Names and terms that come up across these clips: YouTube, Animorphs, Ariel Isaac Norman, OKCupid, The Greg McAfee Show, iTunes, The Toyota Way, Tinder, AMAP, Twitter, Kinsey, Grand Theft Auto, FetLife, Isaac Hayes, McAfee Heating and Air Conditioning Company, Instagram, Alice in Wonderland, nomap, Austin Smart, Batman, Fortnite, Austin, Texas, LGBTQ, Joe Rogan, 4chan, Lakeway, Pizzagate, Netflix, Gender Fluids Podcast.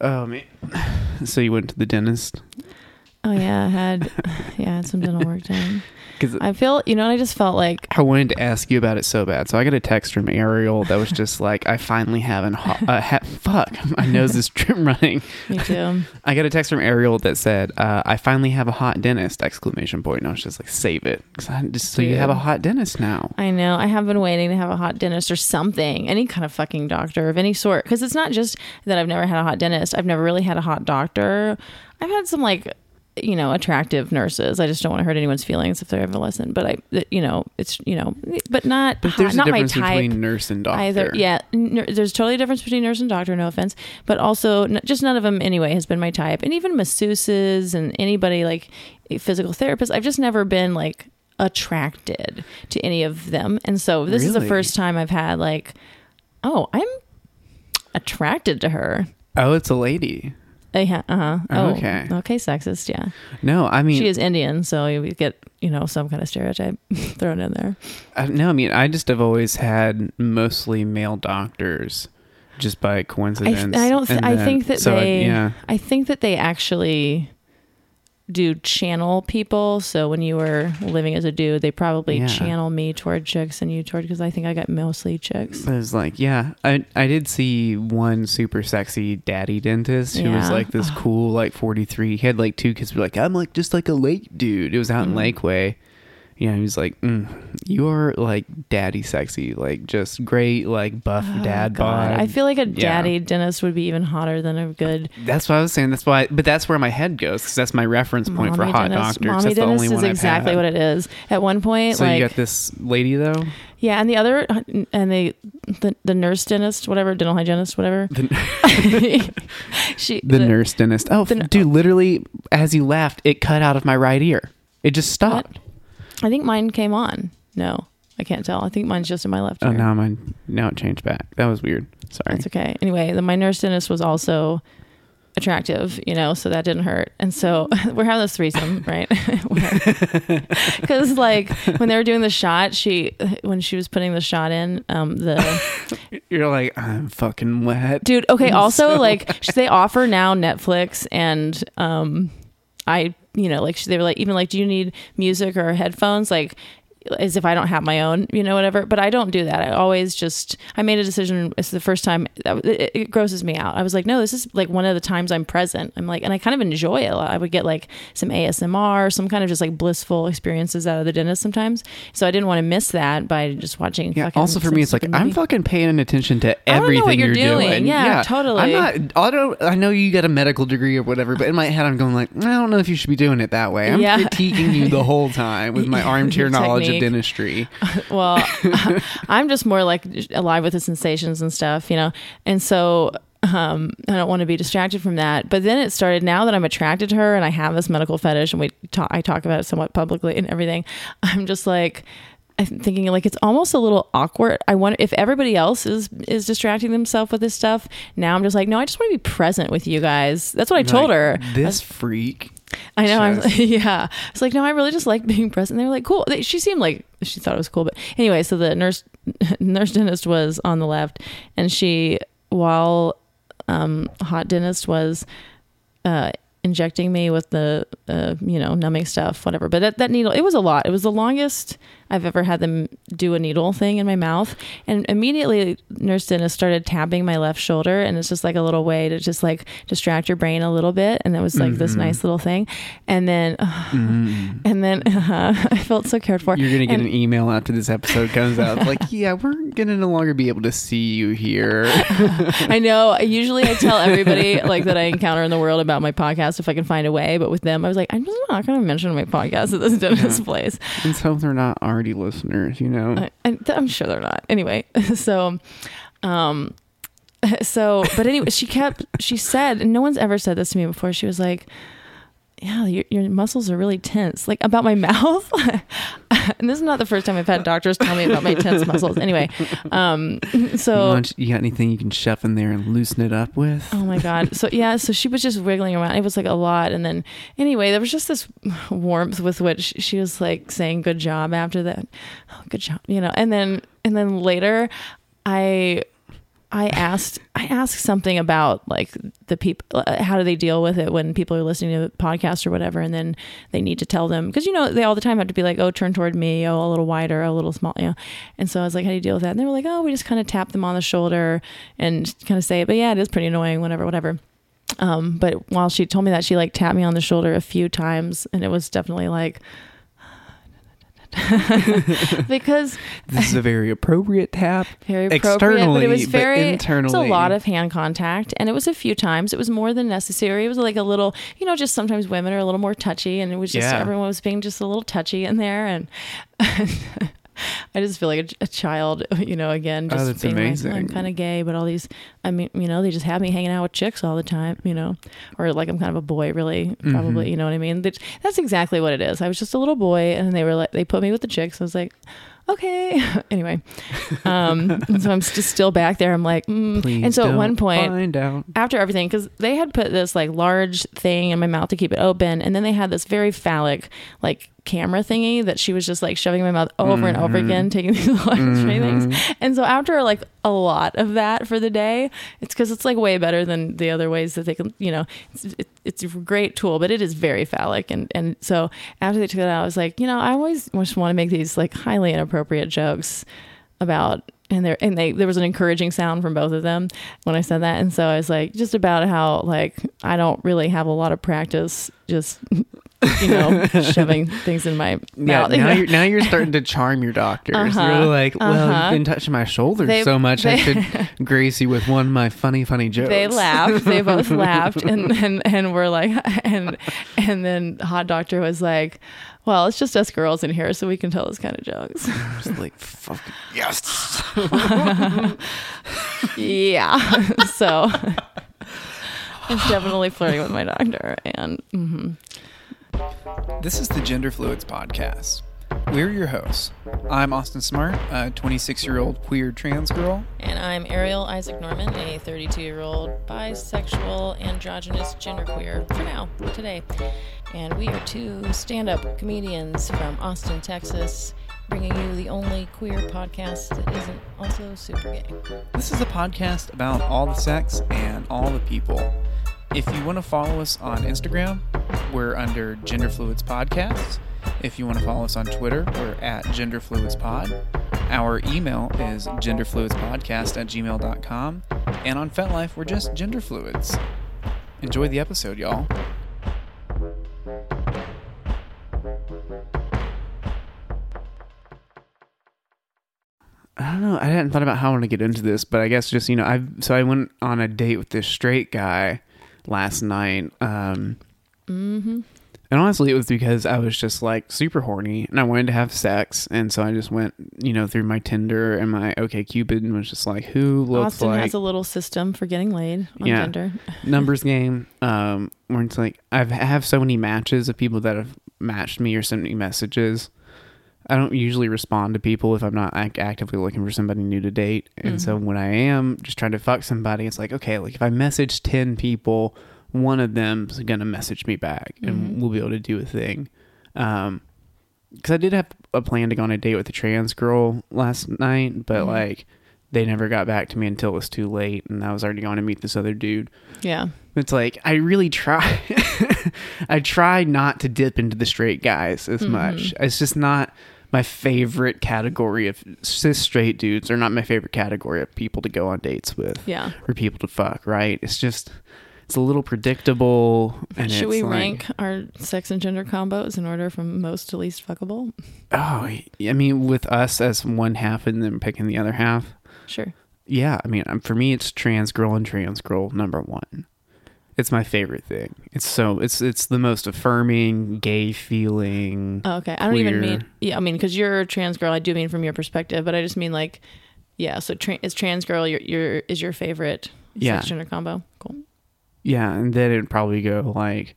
Oh, man. So you went to the dentist? Oh, yeah. I had some dental work done. I wanted to ask you about it so bad. So I got a text from Ariel that was just like, I finally have fuck, my nose is trim running. Me too. I got a text from Ariel that said, I finally have a hot dentist, !! And I was just like, save it. So you have a hot dentist now. I know. I have been waiting to have a hot dentist or something, any kind of fucking doctor of any sort. Because it's not just that I've never had a hot dentist. I've never really had a hot doctor. I've had some attractive nurses. I just don't want to hurt anyone's feelings if they ever listen. But there's not my type. There's a difference between nurse and doctor. Either, yeah, there's totally a difference between nurse and doctor. No offense, but also just none of them anyway has been my type. And even masseuses and anybody like a physical therapist, I've just never been like attracted to any of them. And so this is the first time I've had like, oh, I'm attracted to her. Oh, it's a lady. Yeah. Uh-huh. Oh, okay. Okay, sexist, yeah. No, I mean... She is Indian, so you get, some kind of stereotype thrown in there. I just have always had mostly male doctors just by coincidence. I think that they actually do channel people. So when you were living as a dude, they probably channel me toward chicks and you toward... Because I think I got mostly chicks. I was like, yeah. I did see one super sexy daddy dentist who was like this cool, like 43. He had like two kids who were like, I'm like just like a lake dude. It was out in Lakeway. Yeah, he was like, you are like daddy sexy, like just great, like buff dad bod. I feel like a daddy dentist would be even hotter than a good. That's what I was saying. That's why, but that's where my head goes because that's my reference point for hot doctor. Mommy dentist, that's the only one I've exactly had. What it is. At one point, so like, you got this lady though. Yeah, and the nurse dentist, whatever, dental hygienist, whatever. The nurse dentist. Oh, dude, literally, as you laughed, it cut out of my right ear. It just stopped. What? I think mine came on. No, I can't tell. I think mine's just in my left ear. Oh, now it changed back. That was weird. Sorry. That's okay. Anyway, my nurse dentist was also attractive, so that didn't hurt. And so we're having this threesome, right? Because when they were doing the shot, when she was putting the shot in, you're like, I'm fucking wet. Dude, okay. They offer now Netflix and they were like, even like, do you need music or headphones? Like, as if I don't have my own, whatever. But I don't do that. I always just, I made a decision. It's the first time it grosses me out. I was like, no, this is like one of the times I'm present. I'm like, and I kind of enjoy it. I would get like some ASMR, some kind of just like blissful experiences out of the dentist sometimes. So I didn't want to miss that by just watching. Yeah. Also for me, it's like, movie. I'm fucking paying attention to everything you're doing. Yeah, totally. I know you got a medical degree or whatever, but in my head I'm going like, I don't know if you should be doing it that way. I'm critiquing you the whole time with my armchair knowledge of dentistry. Well, I'm just more like alive with the sensations and stuff, and so I don't want to be distracted from that. But then it started, now that I'm attracted to her and I have this medical fetish and I talk about it somewhat publicly and everything, I'm just like, I'm thinking like it's almost a little awkward. I wonder if everybody else is distracting themselves with this stuff. Now I'm just like, no, I just want to be present with you guys. That's what I told her. This freak. I know. It's like, no, I really just like being present. They were like, cool. She seemed like she thought it was cool. But anyway, so the nurse dentist was on the left, and she, while hot dentist was injecting me with the numbing stuff, whatever. But that needle, it was a lot. It was the longest I've ever had them do a needle thing in my mouth. And immediately nurse dentist started tapping my left shoulder, and it's just like a little way to just like distract your brain a little bit. And it was like this nice little thing. And then I felt so cared for. You're gonna get an email after this episode comes out. It's like, yeah, we're gonna no longer be able to see you here. I know. Usually I tell everybody like that I encounter in the world about my podcast if I can find a way, but with them I was like, I'm just not gonna mention my podcast at this dentist place. And so they're not our already listeners, I'm sure they're not. Anyway, anyway, she said, and no one's ever said this to me before, she was like, yeah, your muscles are really tense, like about my mouth. And this is not the first time I've had doctors tell me about my tense muscles. Anyway, you got anything you can shove in there and loosen it up with? Oh my God. So yeah, so she was just wiggling around. It was like a lot. And then anyway, there was just this warmth with which she was like saying good job after that. Oh, good job. And then later I I asked something about like the people, how do they deal with it when people are listening to the podcast or whatever, and then they need to tell them, because you know they all the time have to be like, oh, turn toward me, oh, a little wider, a little small, you know. And so I was like, how do you deal with that? And they were like, oh, we just kind of tap them on the shoulder and kind of say it. But yeah, it is pretty annoying, whatever. But while she told me that, she like tapped me on the shoulder a few times, and it was definitely like. Because this is a very appropriate tap, very appropriate, externally, but it was very internally. It was a lot of hand contact, and it was a few times. It was more than necessary. It was like a little, you know, just sometimes women are a little more touchy, and it was just everyone was being just a little touchy in there, and I just feel like a child, you know. Again, just that's being amazing. Like, I'm kind of gay, but all these, I mean, you know, they just have me hanging out with chicks all the time, you know, or like I'm kind of a boy, really, probably, you know what I mean? That's exactly what it is. I was just a little boy, and they were like, they put me with the chicks. I was like, okay. Anyway, so I'm just still back there. I'm like, and so at one point, after everything, because they had put this like large thing in my mouth to keep it open, and then they had this very phallic like camera thingy that she was just like shoving my mouth over and over again, taking these large things. And so after like a lot of that for the day, it's because it's like way better than the other ways that they can, you know, it's a great tool, but it is very phallic. And so after they took it out, I was like, you know, I always just want to make these like highly inappropriate jokes about, there was an encouraging sound from both of them when I said that. And so I was like, just about how like I don't really have a lot of practice just you know, shoving things in my mouth. Yeah, now you're starting to charm your doctors. You're like, well, you've been touching my shoulders so much, I should grace you with one of my funny jokes. They laughed. They both laughed, and were like, and then Hot Doctor was like, well, it's just us girls in here, so we can tell those kind of jokes. I was like, fuck yes. Yeah. So it's definitely flirting with my doctor, and. This is the Gender Fluids Podcast. We're your hosts. I'm Austin Smart, a 26-year-old queer trans girl. And I'm Ariel Isaac Norman, a 32-year-old bisexual androgynous genderqueer for now, today. And we are two stand-up comedians from Austin, Texas, bringing you the only queer podcast that isn't also super gay. This is a podcast about all the sex and all the people. If you want to follow us on Instagram, we're under Gender Fluids Podcast. If you want to follow us on Twitter, we're at Gender Fluids Pod. Our email is genderfluidspodcast@gmail.com. And on FetLife, we're just Gender Fluids. Enjoy the episode, y'all. I don't know. I hadn't thought about how I want to get into this, but I guess just, you know, I went on a date with this straight guy last night. And honestly, it was because I was just like super horny and I wanted to have sex. And so I just went, you know, through my Tinder and my OKCupid and was just like, who looks Austin like... Austin has a little system for getting laid on Tinder. Numbers game. Where it's like, I have so many matches of people that have matched me or sent me messages. I don't usually respond to people if I'm not actively looking for somebody new to date. And so when I am just trying to fuck somebody, it's like, okay, like if I message 10 people, one of them's going to message me back and we'll be able to do a thing. Cause I did have a plan to go on a date with a trans girl last night, but like they never got back to me until it was too late. And I was already going to meet this other dude. Yeah. It's like, I really try. I try not to dip into the straight guys as much. It's just not my favorite category of cis straight dudes are not my favorite category of people to go on dates with or people to fuck. Right. It's just, it's a little predictable. And should we rank our sex and gender combos in order from most to least fuckable? Oh, I mean, with us as one half and then picking the other half. Sure. Yeah. I mean, for me, it's trans girl and trans girl number one. It's my favorite thing. It's so it's the most affirming, gay feeling. Oh, okay. I don't even mean, yeah, I mean, because you're a trans girl. I do mean from your perspective, but I just mean like, yeah. So is trans girl is your favorite sex gender combo? Cool. Yeah, and then it'd probably go like,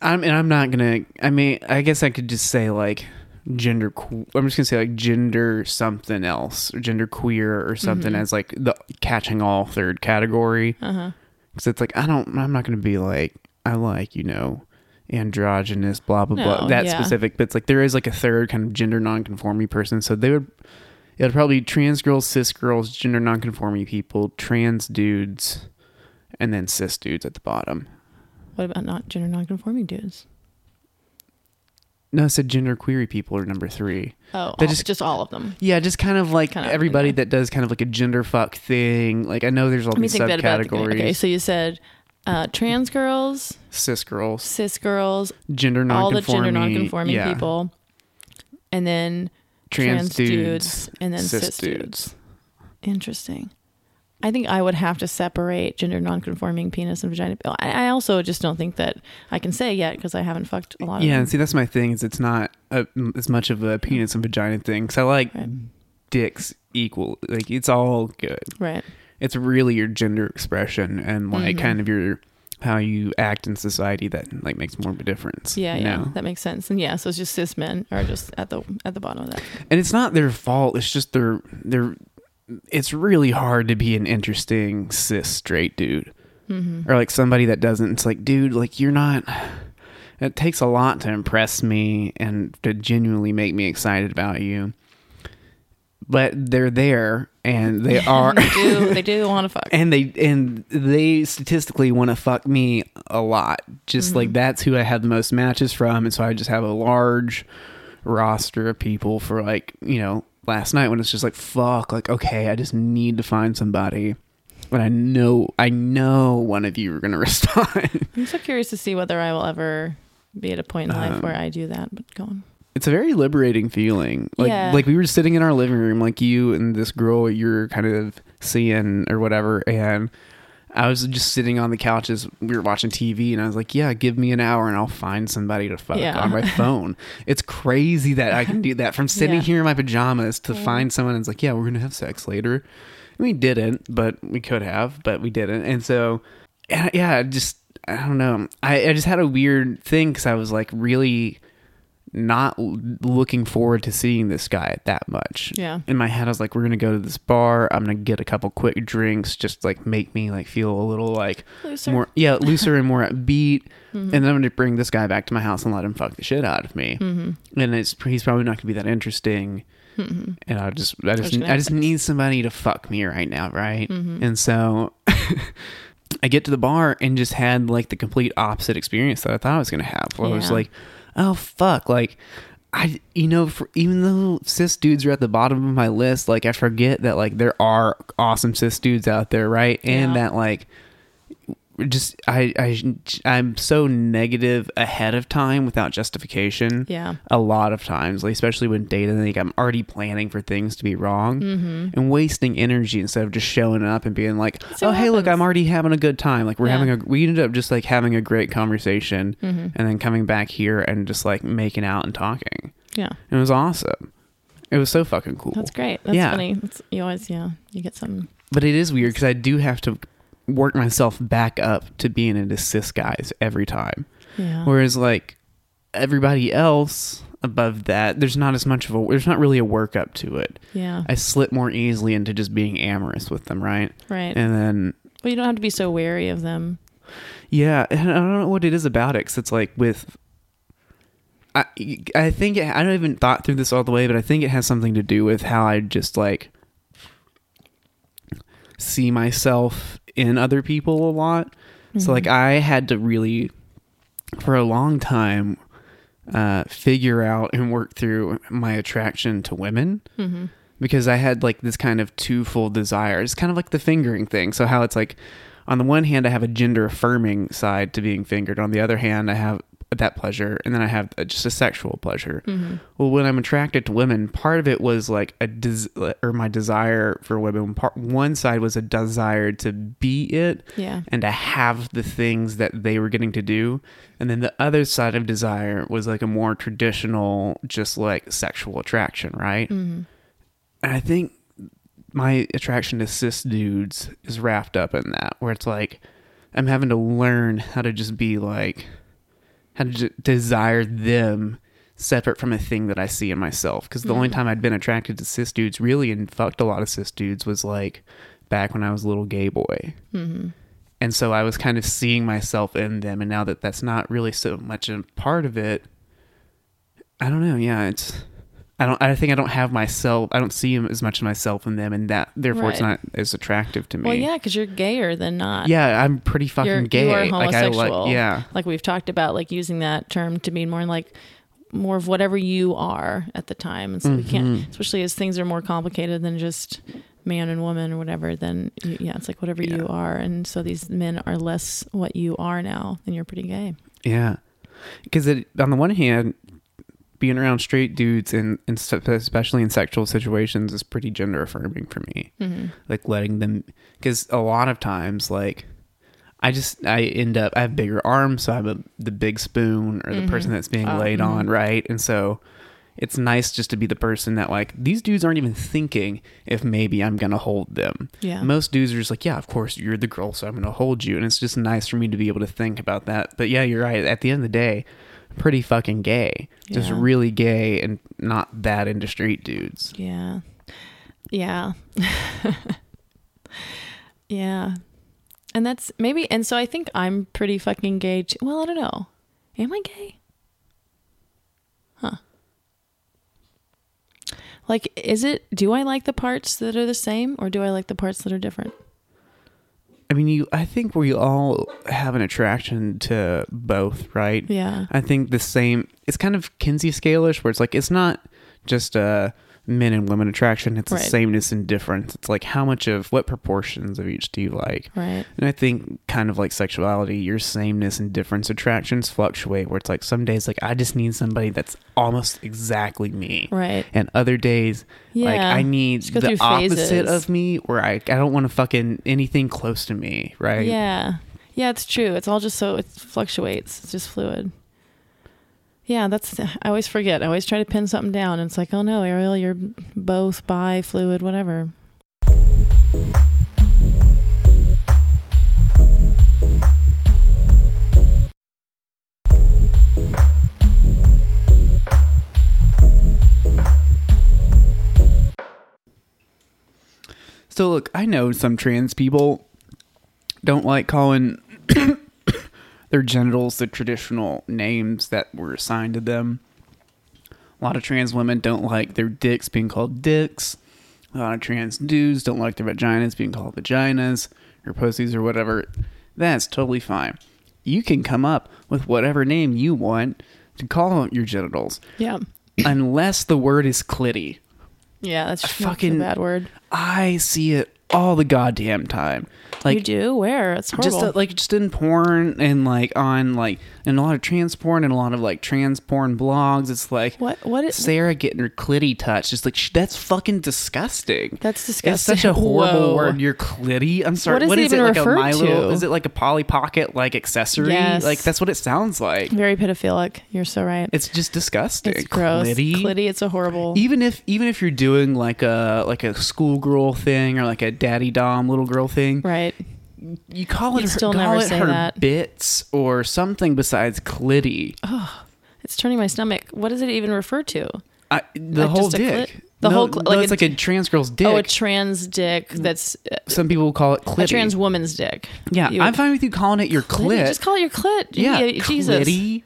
I'm not gonna. I mean, I guess I could just say like gender. I'm just gonna say like gender something else or gender queer or something as like the catching all third category. Because it's like I'm not gonna be like I like, you know, androgynous blah blah blah that specific. But it's like there is like a third kind of gender nonconforming person. So they would. It'll probably be trans girls, cis girls, gender nonconforming people, trans dudes, and then cis dudes at the bottom. What about not gender nonconforming dudes? No, I said gender queery people are number 3. Oh, just all of them. Yeah, just kind of like kind of, everybody that does kind of like a gender fuck thing. Like I know there's all these subcategories. Okay, so you said trans girls, cis girls, gender nonconforming yeah. people, and then trans dudes, and then cis dudes. Interesting. I think I would have to separate gender non-conforming penis and vagina. I also just don't think that I can say yet because I haven't fucked a lot of them. Yeah, and see, that's my thing is it's not as much of a penis and vagina thing because I like dicks equal. Like, it's all good. Right. It's really your gender expression and, like, kind of your how you act in society that, like, makes more of a difference. Yeah, yeah, know? That makes sense. And, yeah, so it's just cis men are just at the bottom of that. And it's not their fault. It's just their it's really hard to be an interesting cis straight dude or like somebody that doesn't. It's like, dude, like you're not, it takes a lot to impress me and to genuinely make me excited about you, but they're there and they are, they do want to fuck and they statistically want to fuck me a lot. Just like that's who I have the most matches from. And so I just have a large roster of people for like, you know, last night when it's just like, fuck, like, okay, I just need to find somebody. But I know one of you are going to respond. I'm so curious to see whether I will ever be at a point in life where I do that. But go on. It's a very liberating feeling. Like, yeah. Like we were sitting in our living room, like you and this girl you're kind of seeing or whatever. And I was just sitting on the couches. We were watching TV and I was like, yeah, give me an hour and I'll find somebody to fuck on my phone. It's crazy that I can do that from sitting here in my pajamas to find someone. And it's like, yeah, we're going to have sex later. And we didn't, but we could have, but we didn't. And so, yeah, just, I don't know. I just had a weird thing because I was like really not looking forward to seeing this guy that much. Yeah. In my head, I was like, we're going to go to this bar. I'm going to get a couple quick drinks. Just like make me like feel a little like looser. looser and more upbeat. And then I'm going to bring this guy back to my house and let him fuck the shit out of me. And he's probably not going to be that interesting. And I just need somebody to fuck me right now. Right. And so I get to the bar and just had like the complete opposite experience that I thought I was going to have. Where I was like, oh fuck, like even though cis dudes are at the bottom of my list, like I forget that like there are awesome cis dudes out there, right? And that like just I'm so negative ahead of time without justification a lot of times, like especially when dating, like I'm already planning for things to be wrong and wasting energy instead of just showing up and being like, so hey, look, I'm already having a good time, like we're we ended up just like having a great conversation and then coming back here and just like making out and talking. It was awesome. It was so fucking cool. That's great. That's funny. That's, you always you get something. But it is weird because I do have to work myself back up to being into cis guys every time. Whereas like everybody else above that, there's not as much of a, there's not really a work up to it. I slip more easily into just being amorous with them. Right. And then, well, you don't have to be so wary of them. And I don't know what it is about it, because it's like with I think it, I don't even thought through this all the way, but I think it has something to do with how I just like see myself in other people a lot. So like I had to really for a long time figure out and work through my attraction to women, because I had like this kind of twofold desire. It's kind of like the fingering thing. So how it's like on the one hand I have a gender affirming side to being fingered, on the other hand I have that pleasure, and then I have just a sexual pleasure. Well, when I'm attracted to women, part of it was like my desire for women. One side was a desire to be it and to have the things that they were getting to do, and then the other side of desire was like a more traditional just like sexual attraction, right? And I think my attraction to cis dudes is wrapped up in that, where it's like I'm having to learn how to just be like, how to desire them separate from a thing that I see in myself. Because the only time I'd been attracted to cis dudes really and fucked a lot of cis dudes was like back when I was a little gay boy. And so I was kind of seeing myself in them. And now that that's not really so much a part of it, I don't know. Yeah, it's I think I don't have myself. I don't see him as much myself in them, and that therefore it's not as attractive to me. Well, yeah, because you're gayer than not. Yeah, I'm pretty fucking gay. You are homosexual. Like we've talked about, like using that term to mean more like more of whatever you are at the time, and so we can't, especially as things are more complicated than just man and woman or whatever. Then it's like whatever you are, and so these men are less what you are now, and you're pretty gay. Yeah, because on the one hand, being around straight dudes and especially in sexual situations is pretty gender affirming for me. Mm-hmm. Like letting them, because a lot of times, like I have bigger arms, so I'm the big spoon or the person that's being laid on, right? And so it's nice just to be the person that like these dudes aren't even thinking if maybe I'm gonna hold them. Yeah, most dudes are just like, yeah, of course you're the girl, so I'm gonna hold you, and it's just nice for me to be able to think about that. But yeah, you're right. At the end of the day, pretty fucking gay. Yeah. Just really gay and not that into street dudes. Yeah. Yeah. And that's maybe, and so I think I'm pretty fucking gay too. Well, I don't know. Am I gay? Huh. Like, do I like the parts that are the same or do I like the parts that are different? I mean, I think we all have an attraction to both, right? Yeah. I think the same, it's kind of Kinsey scale-ish where it's like, it's not just a men and women attraction. It's the sameness and difference. It's like how much of what proportions of each do you like? Right. And I think kind of like sexuality, your sameness and difference attractions fluctuate where it's like some days like I just need somebody that's almost exactly me. Right. And other days like I need the opposite of me where I don't want to fucking anything close to me. Right. Yeah. Yeah, it's true. It's all just so it fluctuates. It's just fluid. Yeah, I always forget. I always try to pin something down. And it's like, oh no, Ariel, you're both bi, fluid, whatever. So look, I know some trans people don't like calling their genitals, the traditional names that were assigned to them. A lot of trans women don't like their dicks being called dicks. A lot of trans dudes don't like their vaginas being called vaginas or pussies or whatever. That's totally fine. You can come up with whatever name you want to call your genitals. Yeah. Unless the word is clitty. Yeah, that's a bad word. I see it all the goddamn time. Like, you do? Where? It's horrible. Just in porn and like on like in a lot of trans porn and a lot of like trans porn blogs. It's like what is Sarah getting her clitty touched? Just like that's fucking disgusting. That's disgusting. It's such a horrible word. Your clitty. I'm sorry. What is it referred to? Is it like a Polly Pocket like accessory? Yes. Like that's what it sounds like. Very pedophilic. You're so right. It's just disgusting. It's gross. Clitty. It's a horrible. Even if you're doing like a schoolgirl thing or like a daddy dom little girl thing. Right. You call it her bits or something besides clitty. Oh, it's turning my stomach. What does it even refer to? Whole dick. It's like a trans girl's dick. Oh, a trans dick. That's some people will call it clit. A trans woman's dick. Yeah, I'm fine with you calling it your clit. Just call it your clit. Yeah Jesus. Clitty.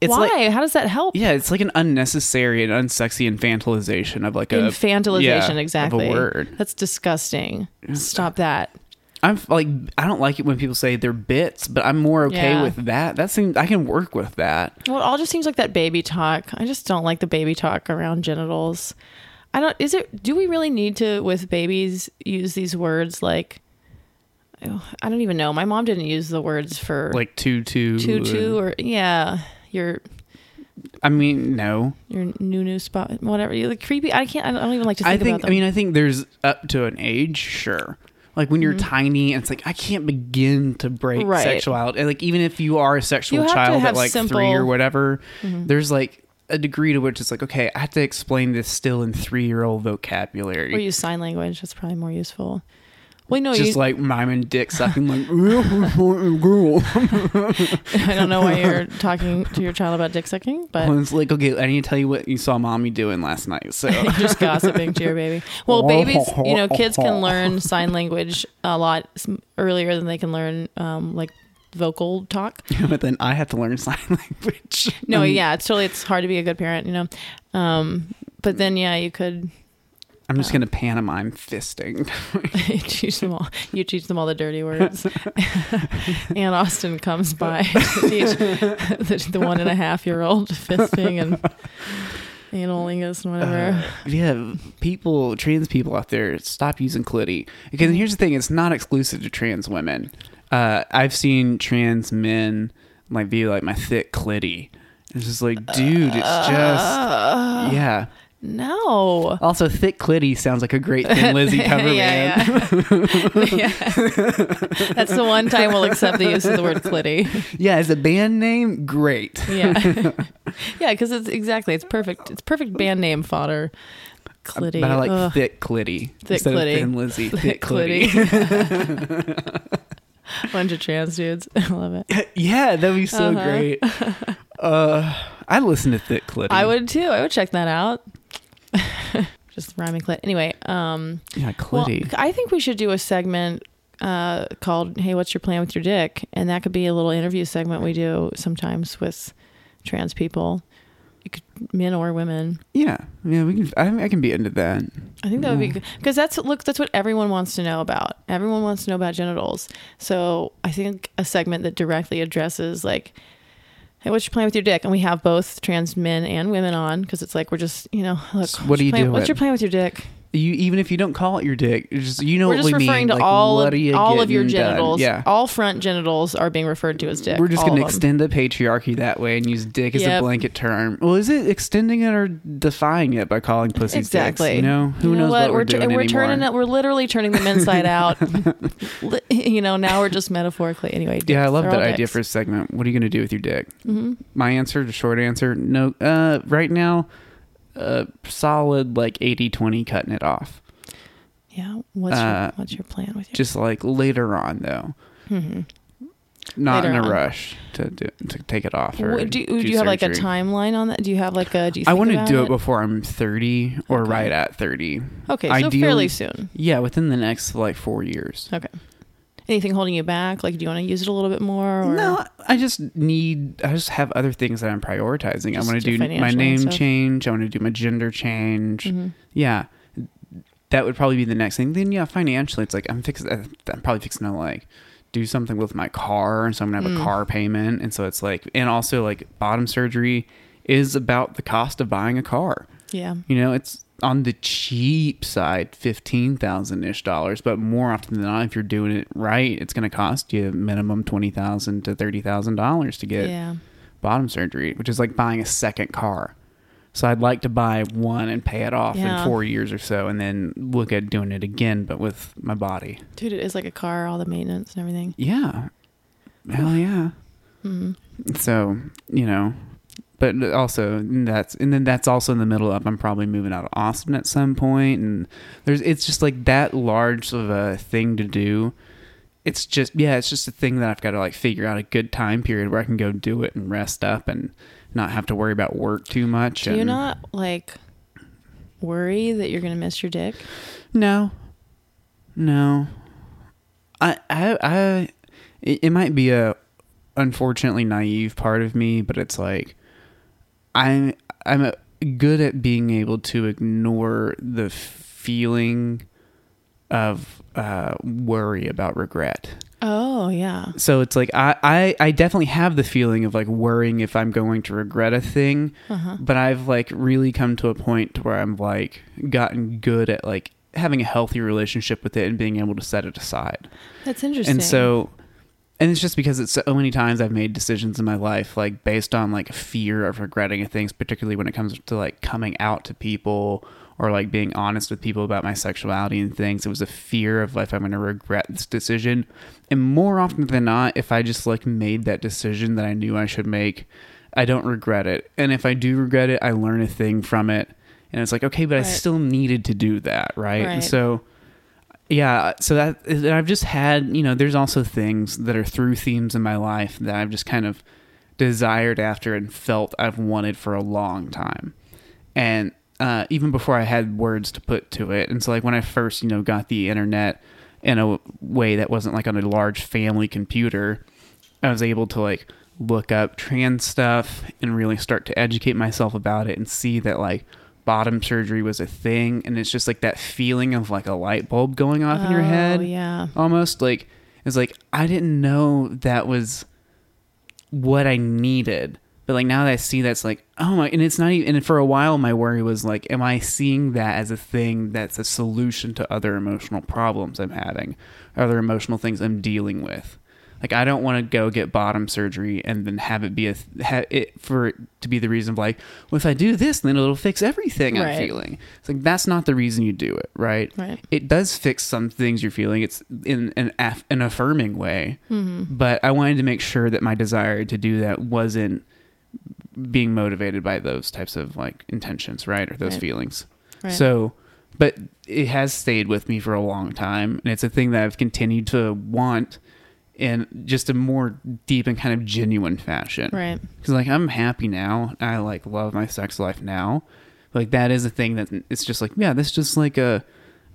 It's why? Like, how does that help? Yeah, it's like an unnecessary and unsexy infantilization of like a infantilization. Exactly. Of a word. That's disgusting. Stop that. I'm like, I don't like it when people say they're bits, but I'm more okay with that. That seems, I can work with that. Well, it all just seems like that baby talk. I just don't like the baby talk around genitals. Do we really need to, with babies, use these words like, I don't even know. My mom didn't use the words for like tutu or your new spot, whatever. You're like creepy. I don't even like to think about them. I think there's up to an age. Sure. Like when you're tiny and it's like, I can't begin to break sexuality. And like, even if you are a sexual child at like 3 or whatever, there's like a degree to which it's like, okay, I have to explain this still in 3-year-old vocabulary. Or use sign language. That's probably more useful. Well, no, just like mime and dick sucking. Like, I don't know why you're talking to your child about dick sucking, but well, it's like, okay, I need to tell you what you saw mommy doing last night. So just gossiping to your baby. Well, babies, kids can learn sign language a lot earlier than they can learn like vocal talk. But then I have to learn sign language. No, it's hard to be a good parent. But then, yeah, you could... I'm just going to pantomime fisting. You teach them all the dirty words. And Austin comes by to teach the 1.5-year-old fisting and analingus and whatever. Yeah, people, trans people out there, stop using clitty. Because here's the thing, it's not exclusive to trans women. I've seen trans men like be like, my thick clitty. It's just like, dude, it's just... Yeah. No. Also, thick clitty sounds like a great Thin Lizzy cover. Yeah, band. Yeah. Yeah. That's the one time we'll accept the use of the word clitty. Yeah, as a band name, great. Yeah. Yeah, because it's perfect. It's perfect band name fodder. Clitty. But I like thick clitty. Thick instead clitty. Of Thin Lizzy. Thick clitty. Bunch of trans dudes. I love it. Yeah, that'd be so great. I'd listen to thick clitty. I would too. I would check that out. Just rhyming clit. Anyway, yeah, clitty. Well, I think we should do a segment called "Hey, what's your plan with your dick?" And that could be a little interview segment we do sometimes with trans people, men or women. Yeah, we can. I can be into that. I think that would be good because that's what everyone wants to know about. Everyone wants to know about genitals. So I think a segment that directly addresses like, hey, what's your plan with your dick? And we have both trans men and women on because it's like we're just, you know, look, what's your plan with your dick? You even if you don't call it your dick, just, you know, we're what just we referring mean. To like, all of your genitals. Yeah. All front genitals are being referred to as dick. We're just going to extend the patriarchy that way and use dick as a blanket term. Well, is it extending it or defying it by calling pussies dicks? You know, who knows what we're doing anymore. We're literally turning them inside out. You know, now we're just metaphorically anyway. Dicks, yeah, I love that idea for a segment. What are you going to do with your dick? Mm-hmm. My answer, the short answer, no. Right now. A solid like 80-20 cutting it off. Yeah. What's your plan with your just like later on though? Mm-hmm. Not later in a rush to take it off. Or do you have like a timeline on that? Do you have like a? Do you think I want to do it before I'm 30 or right at 30. Okay, so ideally, fairly soon. Yeah, within the next like 4 years. Okay. Anything holding you back? Like, do you want to use it a little bit more? Or? No, I just have other things that I'm prioritizing. I want to do my name change. I want to do my gender change. Mm-hmm. Yeah. That would probably be the next thing. Then, yeah, financially, it's like, I'm probably fixing to like do something with my car. And so I'm going to have a car payment. And so it's like, and also like bottom surgery is about the cost of buying a car. Yeah. You know, it's on the cheap side, $15,000-ish, but more often than not, if you're doing it right, it's going to cost you minimum $20,000 to $30,000 to get bottom surgery, which is like buying a second car. So I'd like to buy one and pay it off in 4 years or so, and then look at doing it again, but with my body. Dude, it is like a car, all the maintenance and everything. Yeah. Hell yeah. Mm-hmm. So, you know... But also that's also in the middle of, I'm probably moving out of Austin at some point. And it's just like that large of a thing to do. It's just, it's just a thing that I've got to like figure out a good time period where I can go do it and rest up and not have to worry about work too much. Do you not like worry that you're going to miss your dick? No. It might be a unfortunately naive part of me, but it's like, I'm good at being able to ignore the feeling of worry about regret. Oh, yeah. So it's like I definitely have the feeling of like worrying if I'm going to regret a thing. Uh-huh. But I've like really come to a point where I'm like gotten good at like having a healthy relationship with it and being able to set it aside. That's interesting. And it's just because it's so many times I've made decisions in my life, like based on like fear of regretting things, particularly when it comes to like coming out to people or like being honest with people about my sexuality and things. It was a fear of like, I'm going to regret this decision. And more often than not, if I just like made that decision that I knew I should make, I don't regret it. And if I do regret it, I learn a thing from it. And it's like, okay, but I still needed to do that. Right. And so... Yeah, so that I've just had, you know, there's also things that are through themes in my life that I've just kind of desired after and felt I've wanted for a long time. And even before I had words to put to it. And so like when I first, you know, got the internet in a way that wasn't like on a large family computer, I was able to like look up trans stuff and really start to educate myself about it and see that like bottom surgery was a thing, and it's just like that feeling of like a light bulb going off in your head. Yeah. Almost like it's like I didn't know that was what I needed. But like now that I see that's like, oh my, and it's not even, and for a while my worry was like, am I seeing that as a thing that's a solution to other emotional problems I'm having, other emotional things I'm dealing with? Like, I don't want to go get bottom surgery and then have it be for it to be the reason of like, well, if I do this, then it'll fix everything I'm feeling. It's like, that's not the reason you do it, right? Right. It does fix some things you're feeling. It's in an affirming way. Mm-hmm. But I wanted to make sure that my desire to do that wasn't being motivated by those types of like intentions, right? Or those feelings. Right. So, but it has stayed with me for a long time. And it's a thing that I've continued to want in just a more deep and kind of genuine fashion. Right. Because, like, I'm happy now. I, like, love my sex life now. But, like, that is a thing that it's just like, yeah, that's just, like, a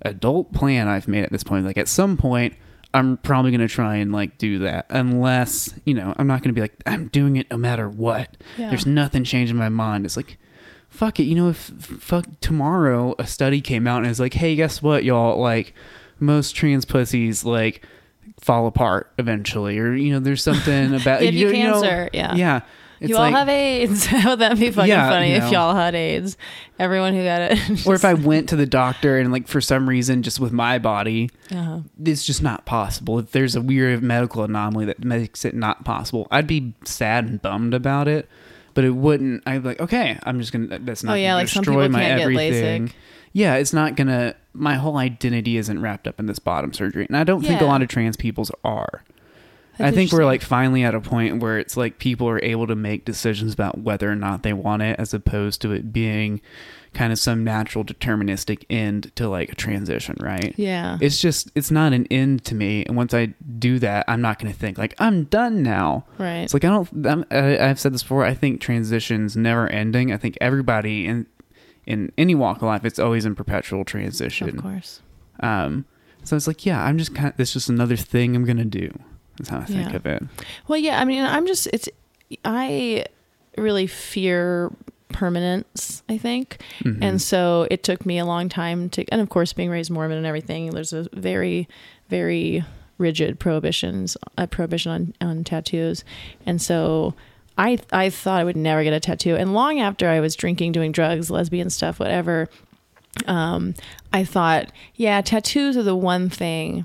adult plan I've made at this point. Like, at some point, I'm probably going to try and, like, do that. Unless, you know, I'm not going to be like, I'm doing it no matter what. Yeah. There's nothing changing my mind. It's like, fuck it. You know, if tomorrow a study came out and it's like, hey, guess what, y'all? Like, most trans pussies, like, fall apart eventually, or you know, there's something about if you cancer, you know, yeah, it's you all like, have AIDS. That'd be fucking funny, you know, if y'all had AIDS, everyone who got it. Just, or if I went to the doctor and like for some reason, just with my body, it's just not possible. If there's a weird medical anomaly that makes it not possible, I'd be sad and bummed about it, but it wouldn't. I'd be like, okay, I'm just gonna. That's not. Oh yeah, like destroy some people can't everything. Get LASIK. Yeah, it's not gonna. My whole identity isn't wrapped up in this bottom surgery, and I don't think a lot of trans people's are. That's I think we're like finally at a point where it's like people are able to make decisions about whether or not they want it, as opposed to it being kind of some natural deterministic end to like a transition, right? Yeah, it's just it's not an end to me, and once I do that, I'm not going to think like I'm done now. Right? It's like I've said this before. I think transition's never ending. I think everybody in any walk of life, it's always in perpetual transition. Of course. So it's like, yeah, I'm just kind of, it's just another thing I'm going to do. That's how I think of it. Well, yeah, I mean, I really fear permanence, I think. Mm-hmm. And so it took me a long time to, and of course being raised Mormon and everything, there's a very, very rigid prohibition on tattoos. And so I thought I would never get a tattoo. And long after I was drinking, doing drugs, lesbian stuff, whatever, I thought, yeah, tattoos are the one thing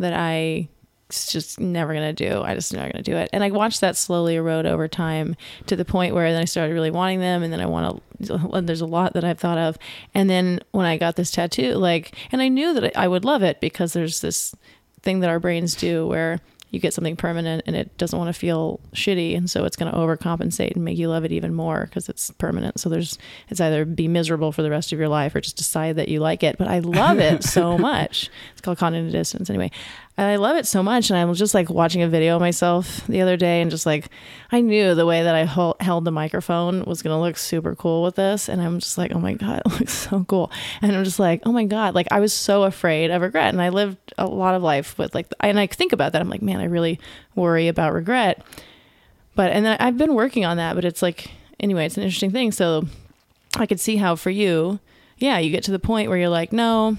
that I just never going to do. I just not going to do it. And I watched that slowly erode over time to the point where then I started really wanting them. And then there's a lot that I've thought of. And then when I got this tattoo, like, and I knew that I would love it because there's this thing that our brains do where you get something permanent and it doesn't want to feel shitty. And so it's going to overcompensate and make you love it even more because it's permanent. So it's either be miserable for the rest of your life or just decide that you like it. But I love it so much. It's called cognitive dissonance anyway. And I love it so much. And I was just like watching a video of myself the other day and just like, I knew the way that I held the microphone was going to look super cool with this. And I'm just like, oh my God, it looks so cool. And I'm just like, oh my God, like I was so afraid of regret. And I lived a lot of life with like, and I think about that. I'm like, man, I really worry about regret, and then I've been working on that, but it's like, anyway, it's an interesting thing. So I could see how for you, yeah, you get to the point where you're like, no,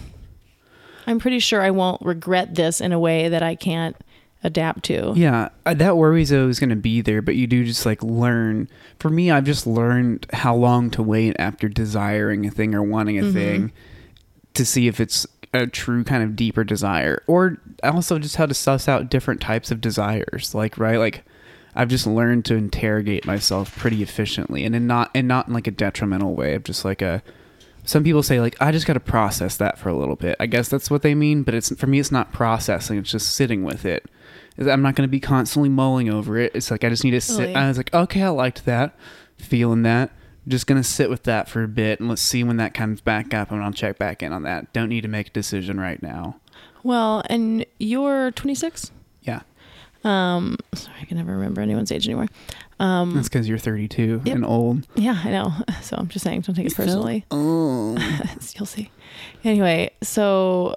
I'm pretty sure I won't regret this in a way that I can't adapt to. Yeah. That worry's always going to be there, but you do just like learn. For me, I've just learned how long to wait after desiring a thing or wanting a thing to see if it's a true kind of deeper desire, or also just how to suss out different types of desires. Like, right. Like I've just learned to interrogate myself pretty efficiently and not in like a detrimental way of just like some people say like, I just got to process that for a little bit. I guess that's what they mean. But for me, it's not processing. It's just sitting with it. I'm not going to be constantly mulling over it. It's like, I just need to sit. I was like, okay, I liked that, feeling that. Just going to sit with that for a bit and let's see when that comes back up and I'll check back in on that. Don't need to make a decision right now. Well, and you're 26? Yeah. Sorry, I can never remember anyone's age anymore. That's because you're 32 and old. Yeah, I know. So I'm just saying, don't take it personally. Oh, you'll see. Anyway, so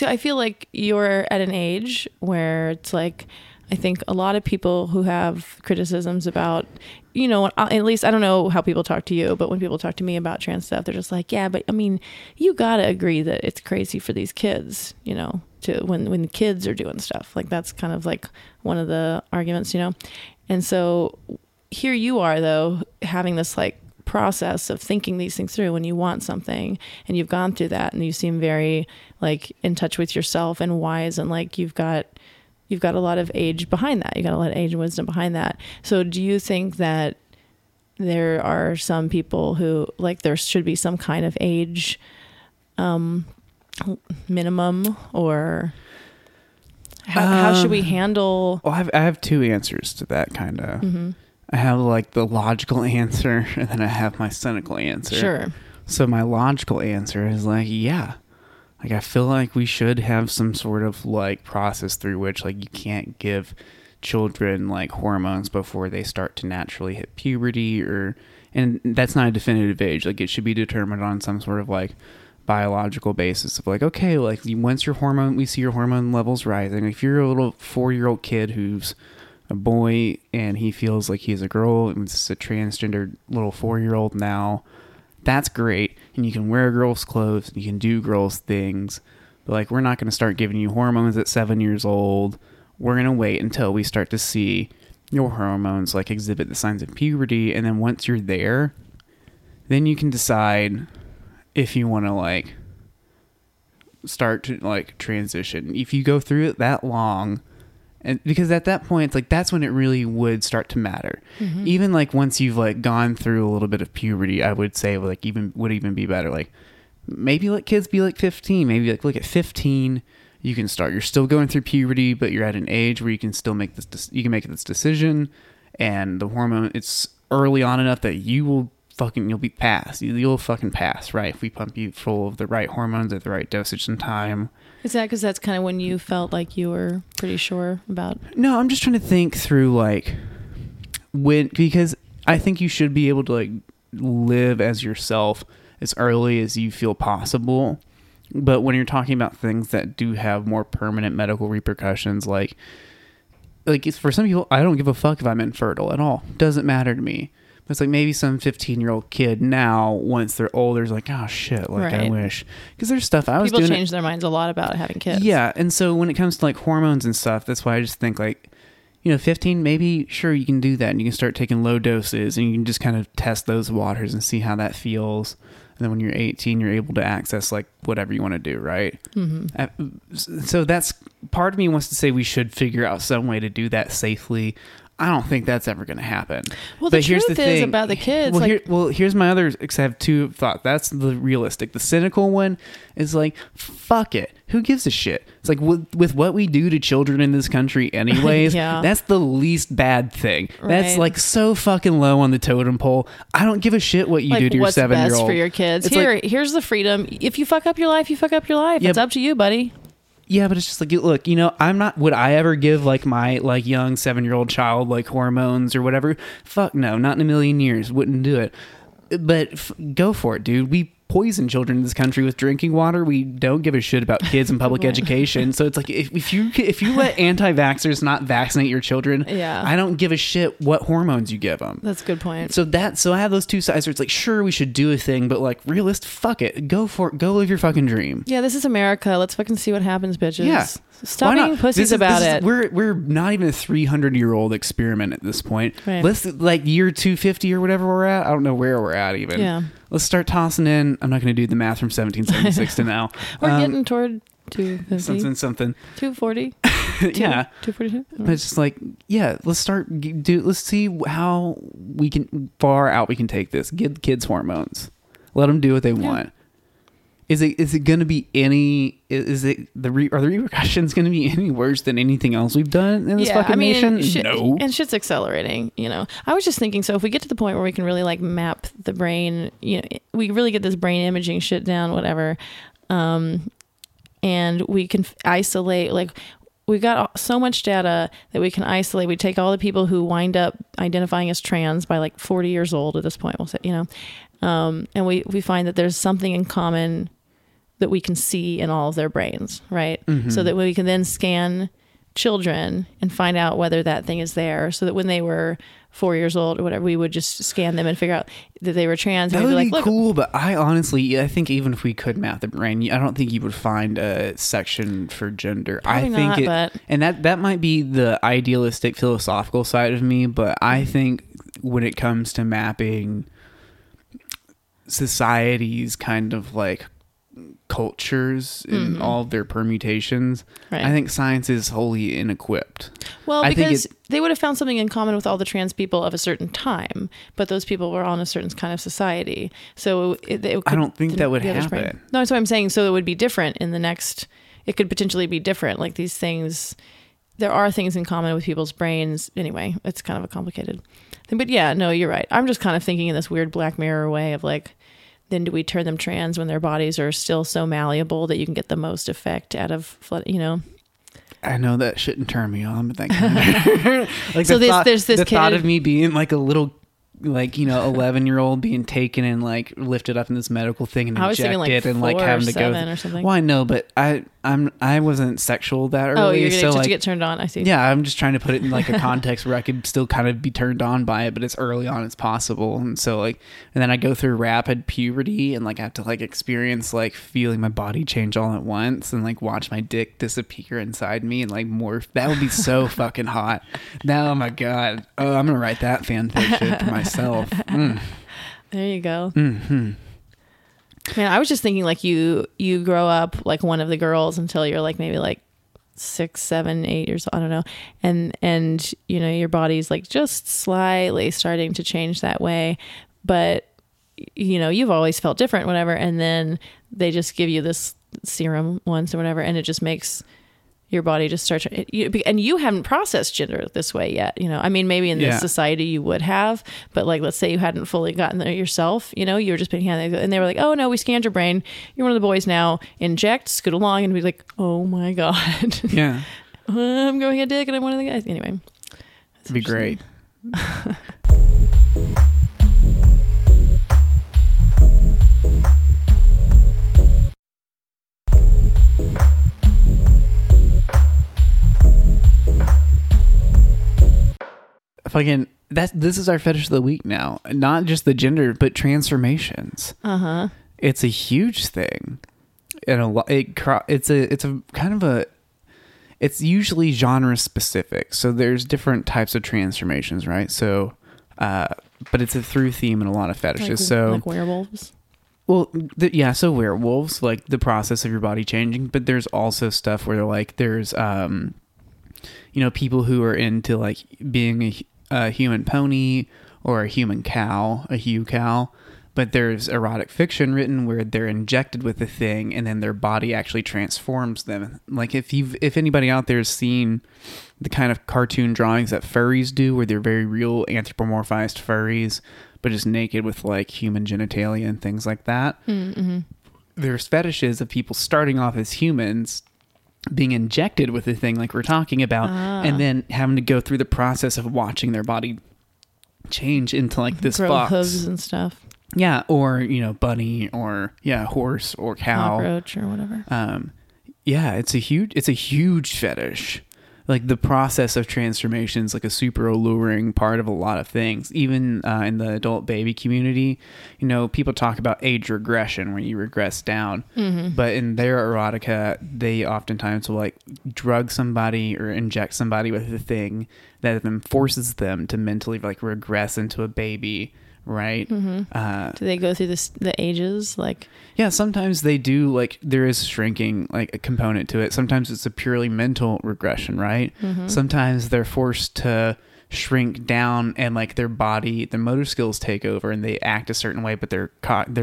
I feel like you're at an age where it's like, I think a lot of people who have criticisms about, you know, at least I don't know how people talk to you, but when people talk to me about trans stuff, they're just like, yeah, but I mean, you got to agree that it's crazy for these kids, you know, to when the kids are doing stuff like that's kind of like one of the arguments, you know. And so here you are, though, having this like process of thinking these things through when you want something, and you've gone through that, and you seem very like in touch with yourself and wise, and like you've got a lot of age behind that. You got a lot of age and wisdom behind that. So do you think that there are some people who like there should be some kind of age minimum, or how should we handle? Well, I have two answers to that kind of. Mm-hmm. I have like the logical answer, and then I have my cynical answer. Sure. So my logical answer is like, yeah, like I feel like we should have some sort of like process through which like you can't give children like hormones before they start to naturally hit puberty, or, and that's not a definitive age. Like it should be determined on some sort of like biological basis of like, okay, like once your hormone, we see your hormone levels rising. If you're a little 4-year-old kid who's a boy and he feels like he's a girl and it's a transgendered little 4-year-old now, that's great, and you can wear girls' clothes and you can do girls' things, but like we're not going to start giving you hormones at 7 years old. We're going to wait until we start to see your hormones like exhibit the signs of puberty, and then once you're there, then you can decide if you want to like start to like transition. If you go through it that long. And because at that point, it's like, that's when it really would start to matter. Mm-hmm. Even like once you've like gone through a little bit of puberty, I would say like even would even be better. Like maybe let kids be like 15, maybe like look at 15, you can start, you're still going through puberty, but you're at an age where you can still make this, you can make this decision, and the hormone, it's early on enough that you will fucking, you'll be passed. You'll fucking pass, right? If we pump you full of the right hormones at the right dosage and time. Is that because that's kind of when you felt like you were pretty sure about? No, I'm just trying to think through like when, because I think you should be able to like live as yourself as early as you feel possible. But when you're talking about things that do have more permanent medical repercussions, like for some people, I don't give a fuck if I'm infertile at all. Doesn't matter to me. It's like maybe some 15-year-old kid now, once they're older, is like, oh shit, like right. I wish. Because there's stuff I was doing. People change their minds a lot about having kids. Yeah. And so when it comes to like hormones and stuff, that's why I just think like, you know, 15, maybe sure you can do that, and you can start taking low doses, and you can just kind of test those waters and see how that feels. And then when you're 18, you're able to access like whatever you want to do. Right. Mm-hmm. So that's part of me wants to say we should figure out some way to do that safely. I don't think that's ever going to happen. Well, but here's the thing about the kids. Well, like, here's my other, because I have two thoughts. That's the realistic. The cynical one is like, fuck it. Who gives a shit? It's like with what we do to children in this country anyways, yeah. That's the least bad thing. Right. That's like so fucking low on the totem pole. I don't give a shit what you like, do to your 7-year-old. What's best for your kids? It's here, like, here's the freedom. If you fuck up your life, you fuck up your life. Yeah, it's up to you, buddy. Yeah, but it's just like, look, you know, I'm not, would I ever give like my like young 7-year-old child like hormones or whatever? Fuck no, not in a million years. Wouldn't do it. But go for it, dude. We poison children in this country with drinking water. We don't give a shit about kids in public education. So it's like, if you let anti-vaxxers not vaccinate your children, yeah. I don't give a shit what hormones you give them. That's a good point. So I have those two sides where it's like, sure, we should do a thing, but like realist, fuck it. Go for it. Go live your fucking dream. Yeah. This is America. Let's fucking see what happens, bitches. Yeah. Stop being pussies about it. We're not even a 300-year-old experiment at this point. Right. Let's like year 250 or whatever we're at. I don't know where we're at even. Yeah. Let's start tossing in. I'm not going to do the math from 1776 to now. We're getting toward 250. Something. 240. Yeah. 242. But it's just like, yeah, let's start. Let's see how we can far out we can take this. Give kids hormones. Let them do what they want. Is it going to be any? Are the repercussions going to be any worse than anything else we've done in this nation? No, and shit's accelerating. You know, I was just thinking. So if we get to the point where we can really like map the brain, you know, we really get this brain imaging shit down, whatever, and we can isolate like. We've got so much data that we can isolate. We take all the people who wind up identifying as trans by like 40 years old at this point, we'll say, you know, and we find that there's something in common that we can see in all of their brains, right? Mm-hmm. So that we can then scan children and find out whether that thing is there, so that when they were 4 years old or whatever, we would just scan them and figure out that they were trans. That would be like, cool, but I think even if we could map the brain, I don't think you would find a section for gender. And that might be the idealistic philosophical side of me, but I think when it comes to mapping society's kind of like cultures in all their permutations, right, I think science is wholly inequipped. Well, because they would have found something in common with all the trans people of a certain time, but those people were on a certain kind of society. So I don't think that would happen. No, that's what I'm saying. So it would be different in the next, it could potentially be different. Like these things, there are things in common with people's brains. Anyway, it's kind of a complicated thing. But yeah, no, you're right. I'm just kind of thinking in this weird Black Mirror way of like, then do we turn them trans when their bodies are still so malleable that you can get the most effect out of, you know? I know that shouldn't turn me on, but that kind of like so the thought of me being like a little, like, you know, 11-year-old being taken and like lifted up in this medical thing and injected like and like having to go. Or something. Well, I know, but I wasn't sexual that early. Oh, you're so like, to get turned on. I see. Yeah, I'm just trying to put it in like a context where I could still kind of be turned on by it, but it's early on as possible. And so like, and then I go through rapid puberty and like I have to like experience like feeling my body change all at once and like watch my dick disappear inside me and like morph. That would be so fucking hot. Now, oh my god. Oh, I'm gonna write that fan fiction for myself. There you go. Mm-hmm. Man, I was just thinking like you grow up like one of the girls until you're like maybe like 6, 7, 8 years old, I don't know. And you know, your body's like just slightly starting to change that way. But you know, you've always felt different, whatever, and then they just give you this serum once or whatever, and it just makes your body just starts, and you haven't processed gender this way yet. You know, I mean, maybe in this society you would have, but like, let's say you hadn't fully gotten there yourself, you know, you were just being handed, and they were like, oh no, we scanned your brain. You're one of the boys now, inject, scoot along, and be like, oh my God. Yeah. I'm growing a dick and I'm one of the guys. Anyway. It'd be great. Fucking this is our fetish of the week now. Not just the gender, but transformations. Uh-huh. It's a huge thing, and it's usually genre specific. So there's different types of transformations, right? So, but it's a through theme in a lot of fetishes. Like werewolves. Well, so werewolves, like the process of your body changing, but there's also stuff where like there's you know, people who are into like being a human pony or a human cow, a Hugh cow, but there's erotic fiction written where they're injected with a thing and then their body actually transforms them. Like if anybody out there has seen the kind of cartoon drawings that furries do, where they're very real anthropomorphized furries, but just naked with like human genitalia and things like that. Mm-hmm. There's fetishes of people starting off as humans being injected with the thing like we're talking about, and then having to go through the process of watching their body change into like this box. Hoses and stuff. Yeah. Or, you know, bunny or horse or cow. Cockroach or whatever. It's a huge fetish. Like the process of transformation is like a super alluring part of a lot of things. Even in the adult baby community, you know, people talk about age regression where you regress down. Mm-hmm. But in their erotica, they oftentimes will like drug somebody or inject somebody with a thing that then forces them to mentally like regress into a baby. Right. Mm-hmm. Do they go through the ages? Like, yeah, sometimes they do. Like there is shrinking, like a component to it. Sometimes it's a purely mental regression. Right. Mm-hmm. Sometimes they're forced to shrink down and like their motor skills take over and they act a certain way, but their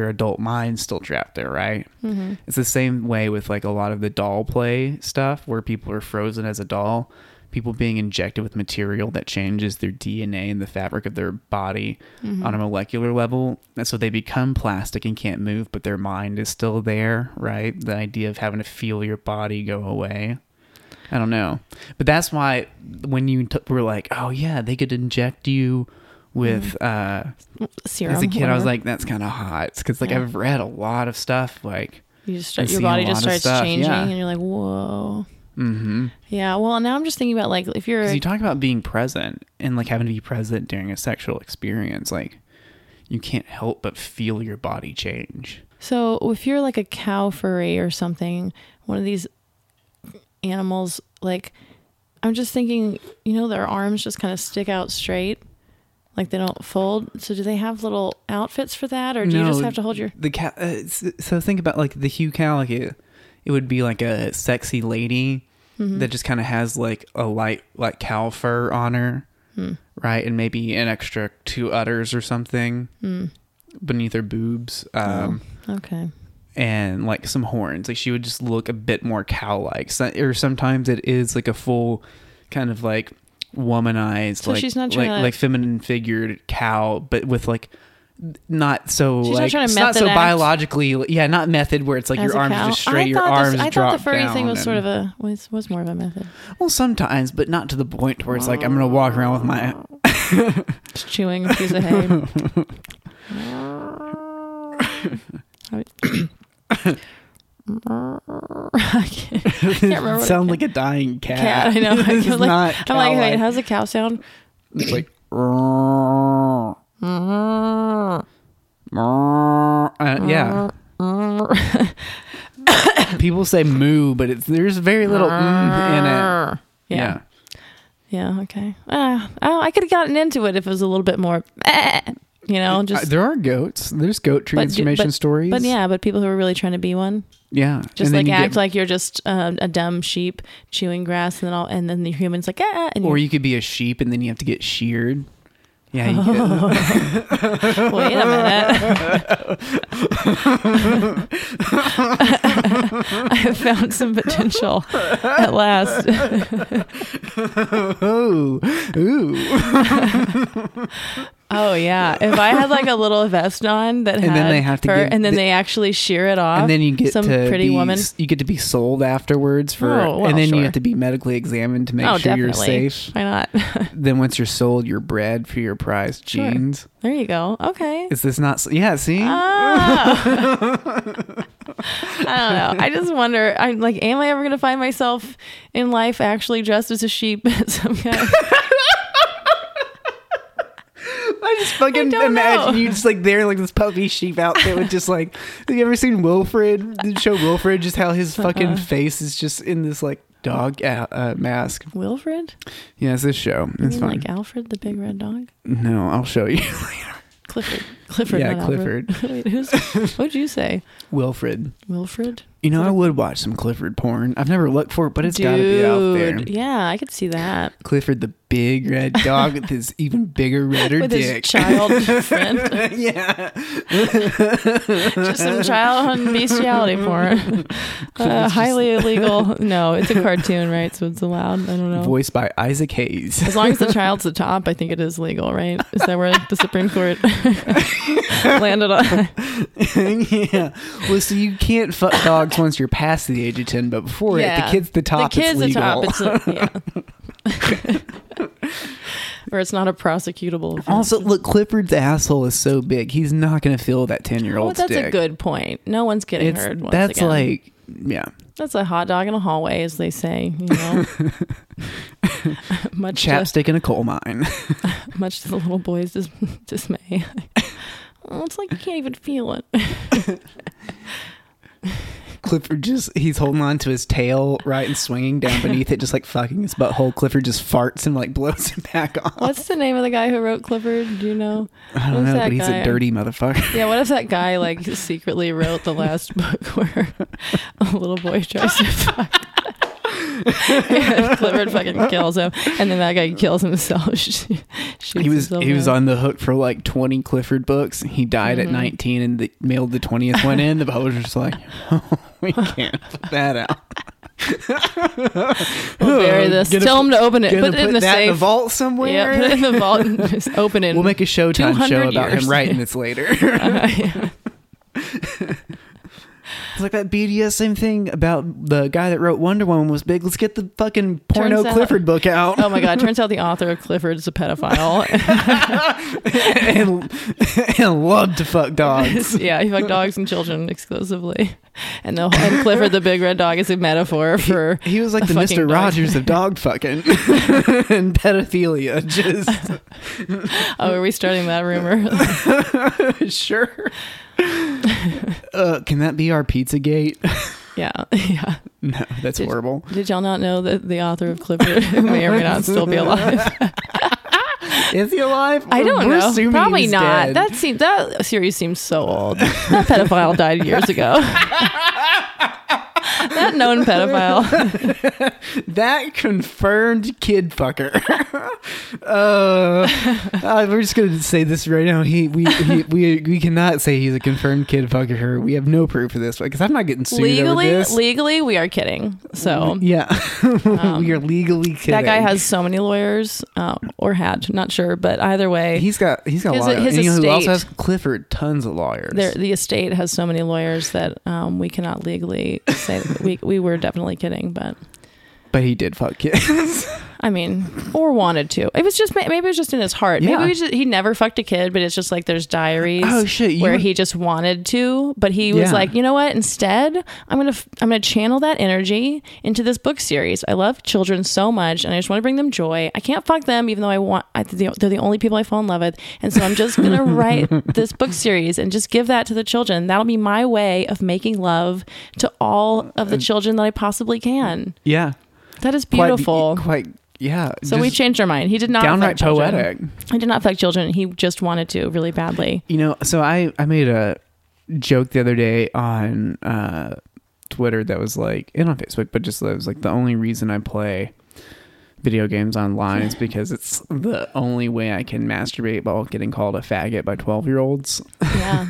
adult mind's still trapped there. Right. Mm-hmm. It's the same way with like a lot of the doll play stuff where people are frozen as a doll. People being injected with material that changes their DNA and the fabric of their body on a molecular level. And so they become plastic and can't move, but their mind is still there, right? The idea of having to feel your body go away. I don't know. But that's why when you were like, oh yeah, they could inject you with serum. As a kid, I was like, that's kind of hot. It's because like I've read a lot of stuff. Like your body just starts changing and you're like, whoa. Mm-hmm. Yeah. Well, now I'm just thinking about like if you're. Because you talk about being present and like having to be present during a sexual experience, like you can't help but feel your body change. So if you're like a cow furry or something, one of these animals, like I'm just thinking, you know, their arms just kind of stick out straight. Like they don't fold. So do they have little outfits for that, or do you just have to hold your the cow? So think about like the Hugh cow. Like it would be like a sexy lady mm-hmm. that just kind of has like a light like cow fur on her, right? And maybe an extra 2 udders or something beneath her boobs. Okay. And like some horns. Like she would just look a bit more cow-like. So, or sometimes it is like a full kind of like. Womanized, so like she's not like feminine figured cow, but with like not so she's like not it's not so act. Biologically, yeah, not method where it's like as your arms cow? Just straight, your arms drop down. I thought the furry thing was sort of a was more of a method. Well, sometimes, but not to the point where it's like I'm gonna walk around with my just chewing a piece of hay. I can't remember. Sound like a dying cat. I know. I'm like, wait, how's a cow sound? It's like, yeah. People say moo, but there's very little in it. Yeah. Yeah. Okay. I could have gotten into it if it was a little bit more. You know, just there are goats. There's goat transformation stories. But yeah, but people who are really trying to be one. Yeah, just like act like you're just a dumb sheep chewing grass, and then the human's like ah. Or you could be a sheep, and then you have to get sheared. Yeah. Wait a minute. I have found some potential at last. Ooh. Oh yeah! If I had like a little vest on that, and then they actually shear it off, and then you get some pretty woman. You get to be sold afterwards for, you have to be medically examined to make sure you're safe. Why not? Then once you're sold, you're bred for your prized jeans. There you go. Okay. Is this not? Yeah. See. Oh. I don't know. I just wonder. I'm like, am I ever going to find myself in life actually dressed as a sheep? Some kind. I just fucking imagine you just like there like this puppy sheep outfit with just like have you ever seen Wilfred, the show Wilfred, just how his fucking face is just in this like dog mask. Wilfred? Yeah, it's this show. You mean like Alfred the big red dog? No, I'll show you later. Clifford. Yeah, Clifford. Wait, what'd you say? Wilfred? You know, I would watch some Clifford porn. I've never looked for it, but it's gotta be out there. Yeah, I could see that. Clifford the big red dog with his even bigger, redder with dick. His child friend. Yeah. Just some child bestiality porn. Highly illegal. No, it's a cartoon, right? So it's allowed. I don't know. Voiced by Isaac Hayes. As long as the child's the top, I think it is legal, right? Is that where the Supreme Court landed on? Yeah. Well, so you can't fuck dogs once you're past the age of 10, but before it, the kid's the top. The kid's the top. Yeah. Or it's not a prosecutable offense. Also, look, Clifford's asshole is so big, he's not going to feel that 10-year-old's dick. That's a good point. No one's getting hurt. That's again. Like, yeah. That's a hot dog in a hallway, as they say. You know, chapstick in a coal mine. Much to the little boy's dismay. It's like you can't even feel it. Clifford he's holding on to his tail, right, and swinging down beneath it, just like fucking his butthole. Clifford just farts and like blows him back off. What's the name of the guy who wrote Clifford? Do you know? I don't know, but he's a dirty motherfucker. Yeah, what if that guy like secretly wrote the last book where a little boy tries to fuck? And Clifford fucking kills him, and then that guy kills himself. He was on the hook for like 20 Clifford books. He died at 19 and mailed the 20th one in. The publisher's like, we can't put that out. We'll bury this. Tell him to open it. Put it in the safe. In the vault somewhere. Yeah, put it in the vault and just open it. We'll make a Showtime show about him writing this later. It's like that BDSM thing about the guy that wrote Wonder Woman was big. Let's get the fucking porno Clifford book out. Oh my God. Turns out the author of Clifford is a pedophile. and loved to fuck dogs. Yeah, he fucked dogs and children exclusively. And Clifford the big red dog is a metaphor for he was like the Mr. Rogers of dog fucking and pedophilia. Just oh, are we starting that rumor? Sure. Can that be our Pizzagate? Yeah. No, that's horrible. Did y'all not know that the author of Clifford may or may not still be alive? Is he alive? I don't know. Probably not. Dead. That series seems so old. That pedophile died years ago. That known pedophile. That confirmed kid fucker. We're just going to say this right now. We cannot say he's a confirmed kid fucker. We have no proof of this because I'm not getting sued over this. Legally, we are kidding. So yeah, we are legally kidding. That guy has so many lawyers, or had, not sure, but either way, he's got a lot. His estate, who also has Clifford, tons of lawyers. The estate has so many lawyers that we cannot legally say. We were definitely kidding, but he did fuck kids. I mean, or wanted to. It was just maybe it was just in his heart. Yeah. Maybe he never fucked a kid, but it's just like there's diaries where he just wanted to, but he was like, you know what? Instead, I'm gonna channel that energy into this book series. I love children so much, and I just want to bring them joy. I can't fuck them, even though they're the only people I fall in love with, and so I'm just gonna write this book series and just give that to the children. That'll be my way of making love to all of the children that I possibly can. Yeah, that is beautiful. Quite yeah. So we changed our mind. He did not downright fuck poetic. He did not fuck children. He just wanted to really badly. You know, so I made a joke the other day on Twitter that was like, and on Facebook, but just that was like the only reason I play video games online is because it's the only way I can masturbate while getting called a faggot by 12-year-olds. Yeah.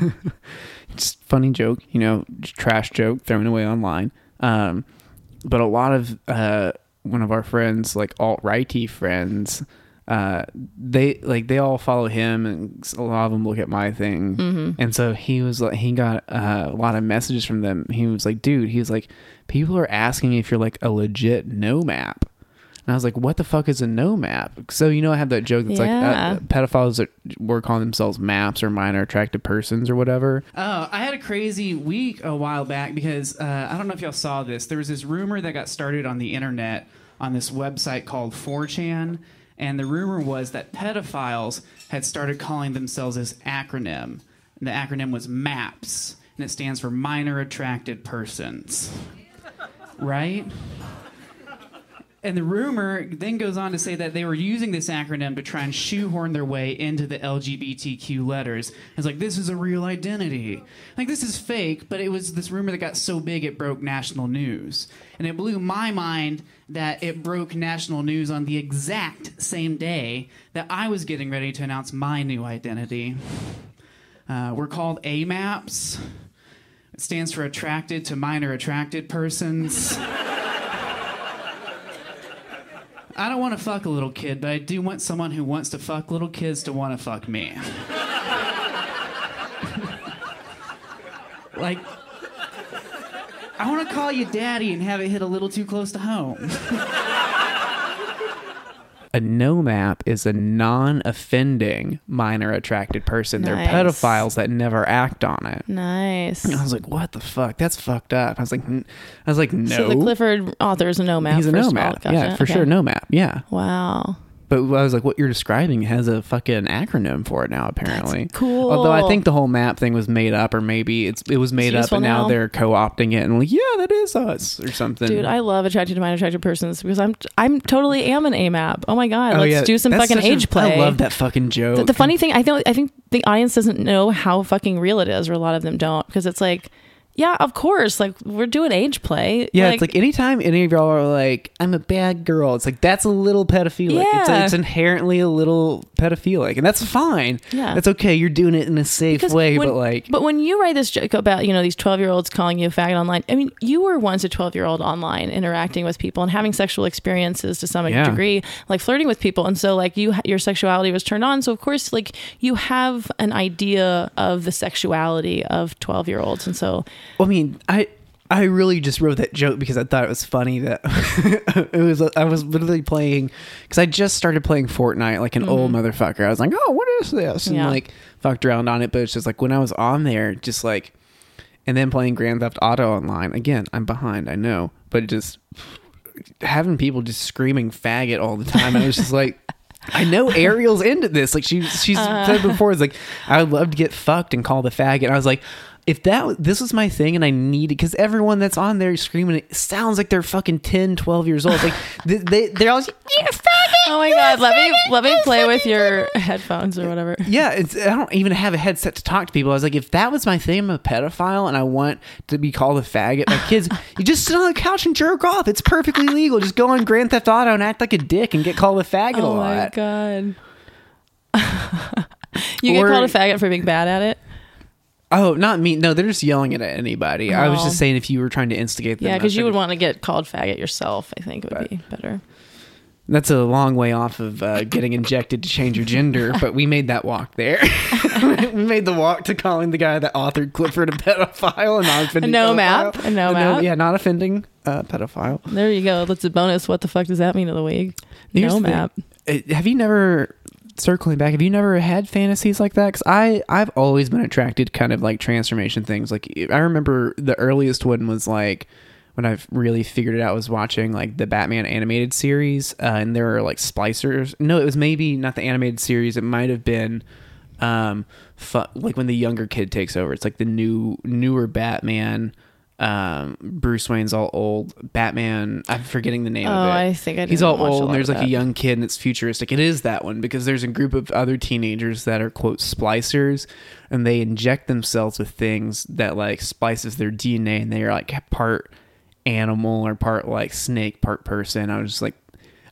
Just funny joke, you know, just trash joke thrown away online. But a lot of one of our friends, like alt-righty friends, they all follow him, and a lot of them look at my thing. Mm-hmm. And so he was like, he got a lot of messages from them. He was like, dude, he's like, people are asking if you're like a legit nomap. And I was like, what the fuck is a nomap? So, you know, I have that joke that's like pedophiles were calling themselves maps or minor attractive persons or whatever. Oh, I had a crazy week a while back because I don't know if y'all saw this. There was this rumor that got started on the internet on this website called 4chan. And the rumor was that pedophiles had started calling themselves this acronym. And the acronym was MAPS. And it stands for minor attracted persons. Right? And the rumor then goes on to say that they were using this acronym to try and shoehorn their way into the LGBTQ letters. It's like, this is a real identity. Like, this is fake, but it was this rumor that got so big it broke national news. And it blew my mind that it broke national news on the exact same day that I was getting ready to announce my new identity. We're called AMAPs. It stands for Attracted to Minor Attracted Persons. I don't want to fuck a little kid, but I do want someone who wants to fuck little kids to want to fuck me. Like, I want to call you daddy and have it hit a little too close to home. A nomap is a non-offending minor attracted person. Nice. They're pedophiles that never act on it. Nice. And I was like, what the fuck? That's fucked up. I was like, no. So the Clifford author is a nomap. He's a nomap. Gotcha. Yeah, for sure. Nomap. Yeah. Wow. But I was like, what you're describing has a fucking acronym for it now, apparently. That's cool. Although I think the whole map thing was made up, or maybe it was made up, and now they're co-opting it, and like, yeah, that is us, or something. Dude, I love attracted to minor attracted persons because I'm totally am an AMAP. Oh my god, let's do some fucking age play. I love that fucking joke. The funny thing, I think the audience doesn't know how fucking real it is, or a lot of them don't, because it's like, yeah, of course. Like, we're doing age play. Yeah, like, it's like anytime any of y'all are like, I'm a bad girl, it's like, that's a little pedophilic. Yeah. It's inherently a little pedophilic, and that's fine. Yeah. That's okay. You're doing it in a safe way, But when you write this joke about, you know, these 12-year-olds calling you a faggot online, I mean, you were once a 12-year-old online interacting with people and having sexual experiences to some degree, like flirting with people. And so, like, your sexuality was turned on. So, of course, like, you have an idea of the sexuality of 12-year-olds. And so... Well, I mean, I I really just wrote that joke because I thought it was funny that I was literally playing, because I just started playing Fortnite like an old motherfucker. I was like, oh, what is this? And like fucked around on it. But it's just like when I was on there, just like, and then playing Grand Theft Auto online. Again, I'm behind, I know, but just having people just screaming faggot all the time. I was just like, I know Ariel's into this. Like she's said before, it's like, I would love to get fucked and call the faggot. And I was like, if this was my thing and I needed, because everyone that's on there screaming, it sounds like they're fucking 10, 12 years old. Like they're always, you're a faggot. Oh my God. Let me play with your headphones or whatever. Yeah. I don't even have a headset to talk to people. I was like, if that was my thing, I'm a pedophile and I want to be called a faggot. My kids, you just sit on the couch and jerk off. It's perfectly legal. Just go on Grand Theft Auto and act like a dick and get called a faggot a lot. Oh my God. Get called a faggot for being bad at it. Oh, not me. No, they're just yelling it at anybody. Oh. I was just saying if you were trying to instigate them. Yeah, because you would want to get called faggot yourself, I think would be better. That's a long way off of getting injected to change your gender, but we made that walk there. We made the walk to calling the guy that authored Clifford a pedophile and not offending. A no map. Yeah, not offending pedophile. There you go. That's a bonus. What the fuck does that mean of the week? Here's no map. Have you never... Circling back, have you never had fantasies like that? Because I've always been attracted to kind of like transformation things. Like I remember the earliest one was like when I've really figured it out was watching like the Batman animated series, and there were like splicers. No, it was maybe not the animated series. It might have been like when the younger kid takes over. It's like the newer Batman. Bruce Wayne's all old. Batman, I'm forgetting the name of it. Oh, I think I did. He's all old and there's like a young kid and it's futuristic. It is that one because there's a group of other teenagers that are quote splicers and they inject themselves with things that like splices their DNA and they are like part animal or part like snake, part person. I was just like,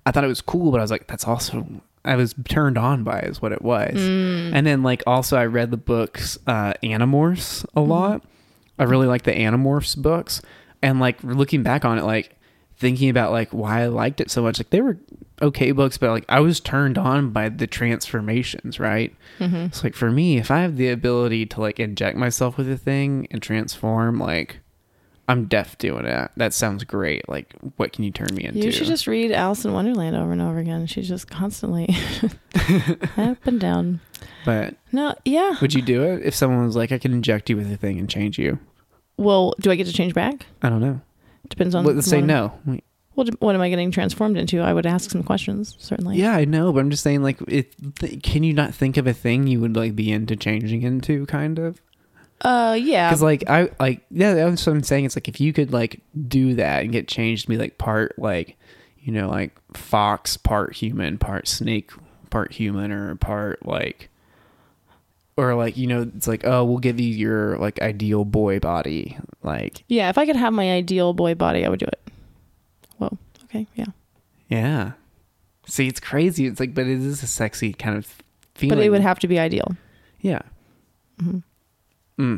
I thought it was cool, but I was like, that's awesome. I was turned on by is what it was. And then like also I read the books Animorphs a lot. I really like the Animorphs books, and like looking back on it, like thinking about like why I liked it so much, like they were okay books, but like I was turned on by the transformations, right? Mm-hmm. So like for me, if I have the ability to like inject myself with a thing and transform, like I'm deaf doing it. That sounds great. Like what can you turn me into? You should just read Alice in Wonderland over and over again. She's just constantly up and down. But no, yeah. Would you do it if someone was like, I can inject you with a thing and change you? Well, do I get to change back? I don't know. Depends on... Let's say no. Well, what am I getting transformed into? I would ask some questions, certainly. Yeah, I know, but I'm just saying, like, can you not think of a thing you would, like, be into changing into, kind of? Yeah. Because, like, that's what I'm saying. It's, like, if you could, like, do that and get changed to be, like, part, like, you know, like, fox, part human, part snake, part human, or part, like... Or like, you know, it's like, oh, we'll give you your like ideal boy body. Like, yeah, if I could have my ideal boy body, I would do it. Whoa. Okay. Yeah. Yeah. See, it's crazy. It's like, but it is a sexy kind of feeling. But it would have to be ideal. Yeah. Mm-hmm.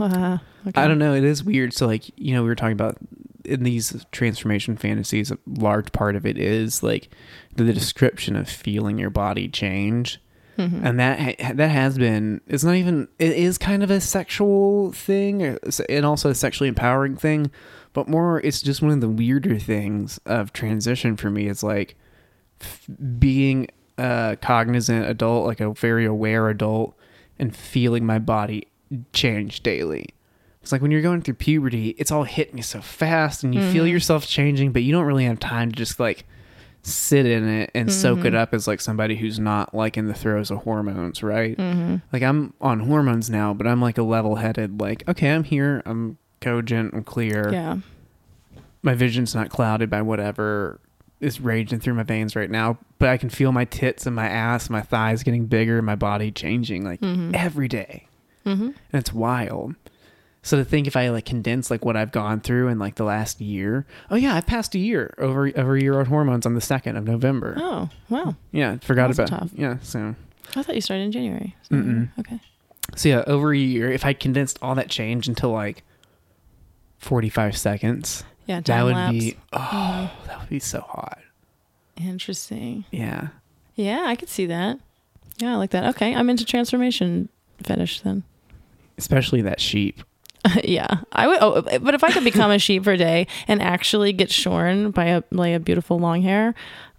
Okay. I don't know. It is weird. So like, you know, we were talking about in these transformation fantasies, a large part of it is like the description of feeling your body change. Mm-hmm. And that has been, it's not even, it is kind of a sexual thing and also a sexually empowering thing, but more it's just one of the weirder things of transition for me. It's like being a cognizant adult, like a very aware adult, and feeling my body change daily. It's like when you're going through puberty, it's all hitting you so fast and you feel yourself changing, but you don't really have time to just like sit in it and soak it up as like somebody who's not like in the throes of hormones, right? Like I'm on hormones now, but I'm like a level-headed, like, okay, I'm here, I'm cogent, I'm clear. Yeah, my vision's not clouded by whatever is raging through my veins right now, but I can feel my tits and my ass, my thighs getting bigger, my body changing like every day. And it's wild. So to think if I like condense like what I've gone through in like the last year. Oh yeah, I've passed a year over a year on hormones on the 2nd of November. Oh wow. Yeah, forgot about tough. Yeah, so I thought you started in January. So okay. So yeah, over a year. If I condensed all that change into like 45 seconds, yeah, that would lapse. Be that would be so hot. Interesting. Yeah. Yeah, I could see that. Yeah, I like that. Okay, I'm into transformation fetish then. Especially that sheep. Yeah, I would. Oh, but if I could become a sheep for a day and actually get shorn by a beautiful long hair,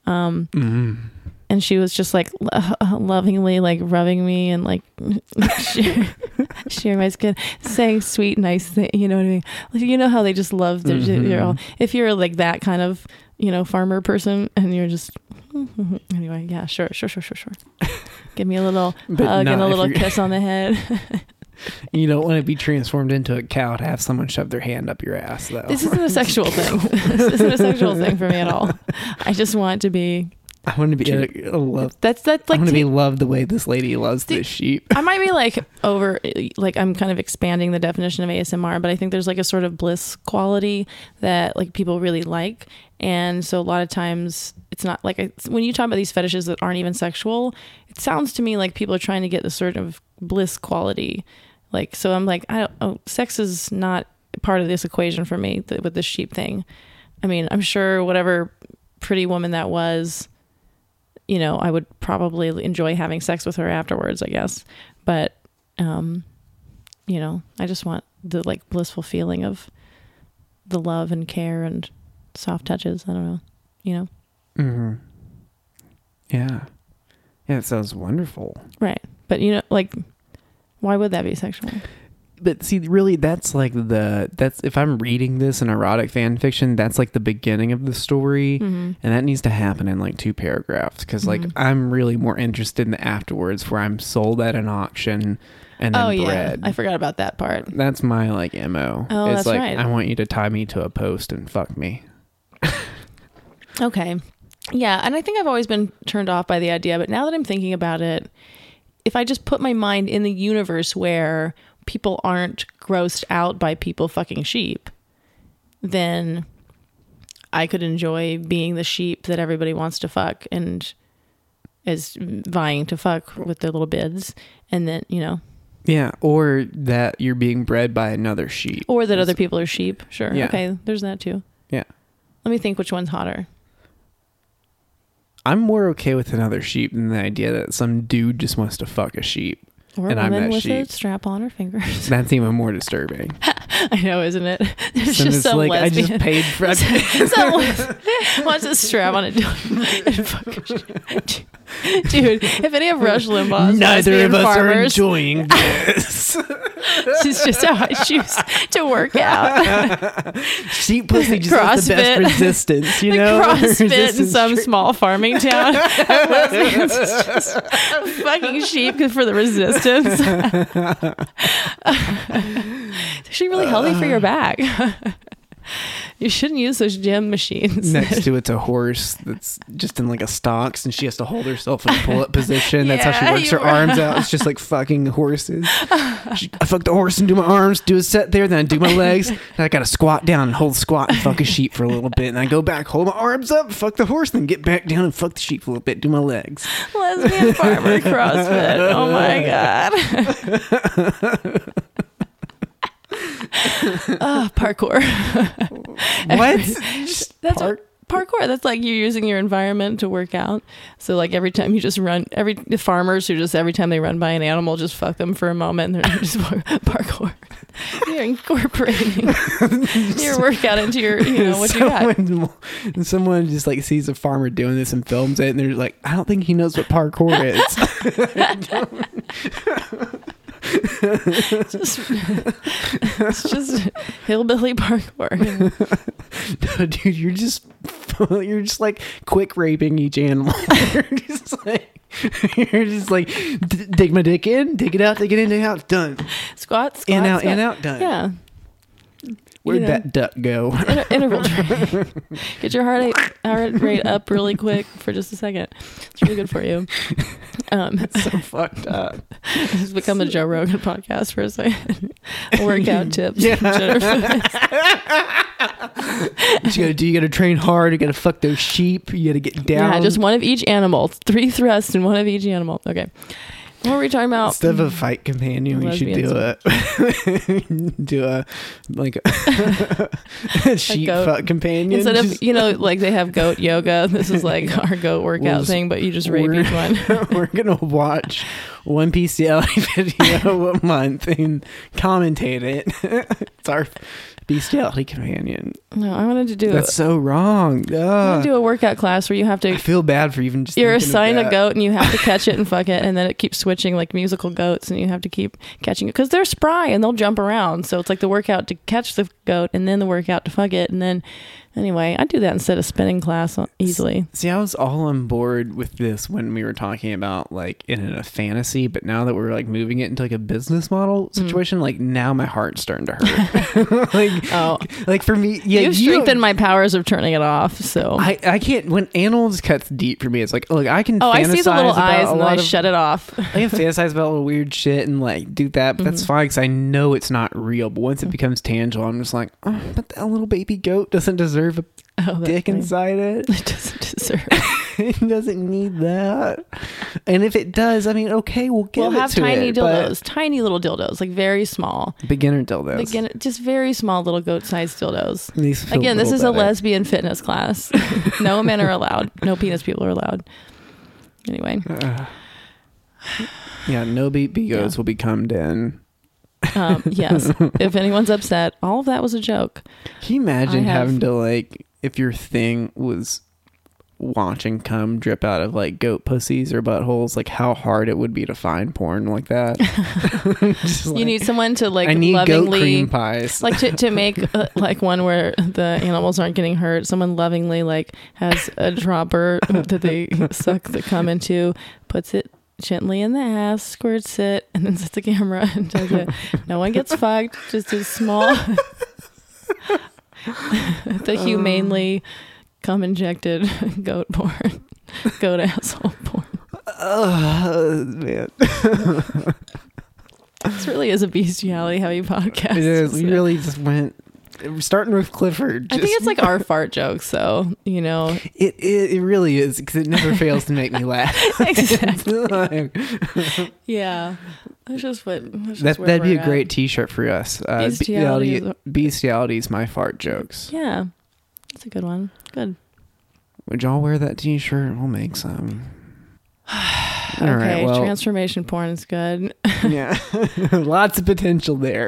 mm-hmm. And she was just like lovingly like rubbing me and like shearing my skin, saying sweet nice things. You know what I mean? You know how they just love their. Mm-hmm. If you're like that kind of farmer person and you're just anyway, yeah, sure. Give me a little hug and a little kiss on the head. You don't want to be transformed into a cow to have someone shove their hand up your ass, though. This isn't a sexual thing. This isn't a sexual thing for me at all. I just want to be. I want to be loved. That's like I want to be loved the way this lady loves this sheep. I might be I'm kind of expanding the definition of ASMR, but I think there's like a sort of bliss quality that like people really like, and so a lot of times it's not like when you talk about these fetishes that aren't even sexual, it sounds to me like people are trying to get this sort of bliss quality. Like, so I'm like, sex is not part of this equation for me with the sheep thing. I mean, I'm sure whatever pretty woman that was, I would probably enjoy having sex with her afterwards, I guess. But, I just want the like blissful feeling of the love and care and soft touches. I don't know, Mm-hmm. Yeah. Yeah. It sounds wonderful. Right. But why would that be sexual? But see, really, that's if I'm reading this in erotic fan fiction, that's like the beginning of the story. Mm-hmm. And that needs to happen in like 2 paragraphs. Cause mm-hmm. I'm really more interested in the afterwards where I'm sold at an auction and then bread. Yeah. I forgot about that part. That's my like MO. Oh, it's that's like, right. I want you to tie me to a post and fuck me. Okay. Yeah. And I think I've always been turned off by the idea, but now that I'm thinking about it, if I just put my mind in the universe where people aren't grossed out by people fucking sheep, then I could enjoy being the sheep that everybody wants to fuck and is vying to fuck with their little bids. And then, Yeah. Or that you're being bred by another sheep. Or that other people are sheep. Sure. Yeah. Okay. There's that too. Yeah. Let me think which one's hotter. I'm more okay with another sheep than the idea that some dude just wants to fuck a sheep. Or and women I'm that with sheep. A strap on her fingers. That's even more disturbing. I know, isn't it? There's so just some like, lesbian. I just paid for it. Someone wants a strap on a dude and fuck a sheep. Dude, if any of Rush Limbaugh's neither of us farmers, are enjoying this. She's just how I choose to work out. Sheep pussy just has the best resistance, The CrossFit in some small farming town. Lesbians is just fucking sheep for the resistance. It's actually really healthy for your back. You shouldn't use those gym machines. Next to it's a horse that's just in like a stocks and she has to hold herself in a pull-up position. That's how she works her arms out. It's just like fucking horses. I fuck the horse and do my arms, do a set there, then I do my legs. And I got to squat down and hold squat and fuck a sheep for a little bit. And I go back, hold my arms up, fuck the horse, then get back down and fuck the sheep for a little bit, do my legs. Lesbian farmer CrossFit. Oh my God. Parkour. What? That's parkour. That's like you're using your environment to work out. So like every time you just run, the farmers who just every time they run by an animal, just fuck them for a moment. And they're just parkour. You're incorporating your workout into your, what you got. And someone just like sees a farmer doing this and films it, and they're like, I don't think he knows what parkour is. It's just hillbilly parkour. No, dude, you're just like quick raping each animal. You're just like dig my dick in, dig it out, dig it in, dig it out, done. Squats, in out, squat. In out, done. Yeah. Where'd that duck go? Interval training. Get your heart rate up really quick for just a second. It's really good for you. It's so fucked up. It's become a Joe Rogan podcast for a second. Workout tips. Yeah. You gotta train hard. You gotta fuck those sheep. You gotta get down. Yeah, just one of each animal. 3 thrusts and one of each animal. Okay. What were we talking about? Instead of a fight companion, we should do a sheep fuck companion. Instead of, like they have goat yoga. This is like our goat workout thing, but you just rape each one. We're going to watch one bestiality video a month and commentate it. It's our bestiality companion. No, I wanted to do that's so wrong. I want to do a workout class where you have to. I feel bad for even just. You're assigned a goat and you have to catch it and fuck it, and then it keeps switching like musical goats, and you have to keep catching it because they're spry and they'll jump around. So it's like the workout to catch the goat and then the workout to fuck it, and then. Anyway, I do that instead of spinning class easily. See, I was all on board with this when we were talking about like in a fantasy, but now that we're like moving it into like a business model situation, like now my heart's starting to hurt. Like for me, yeah, you've strengthened my powers of turning it off. So I can't. When animals cuts deep for me, it's like look, I can. Oh, I see the little eyes, and then I shut it off. I can fantasize about all the weird shit and like do that, but that's fine because I know it's not real. But once it becomes tangible, I'm just like, oh, but that little baby goat doesn't deserve a dick inside it. It doesn't deserve it. It doesn't need that. And if it does, I mean, okay, we'll give it to it. We'll have tiny dildos, tiny little dildos, like very small. Beginner dildos. Just very small little goat-sized dildos. Again, this is better. A lesbian fitness class. No men are allowed. No penis people are allowed. Anyway. Yeah, no goats will be cummed in. Yes. If anyone's upset, all of that was a joke. Can you imagine having to like, if your thing was watching cum drip out of like goat pussies or buttholes, like how hard it would be to find porn like that. Like, you need someone to like, I need lovingly goat cream pies. Like to make like one where the animals aren't getting hurt. Someone lovingly like has a dropper that they suck the cum into, puts it gently in the ass, squirts it, and then sets the camera and does it. No one gets fucked, just a small the humanely cum injected goat porn, goat asshole porn. Oh man. This really is a bestiality heavy podcast. It is. We really just went starting with Clifford. I think it's like our fart jokes, though. You know, it really is because it never fails to make me laugh. Exactly. Yeah, that's just what. That's just that'd be a great T-shirt for us. Bestiality is my fart jokes. Yeah, that's a good one. Good. Would y'all wear that T-shirt? We'll make some. All right, well, transformation porn is good. Yeah, lots of potential there.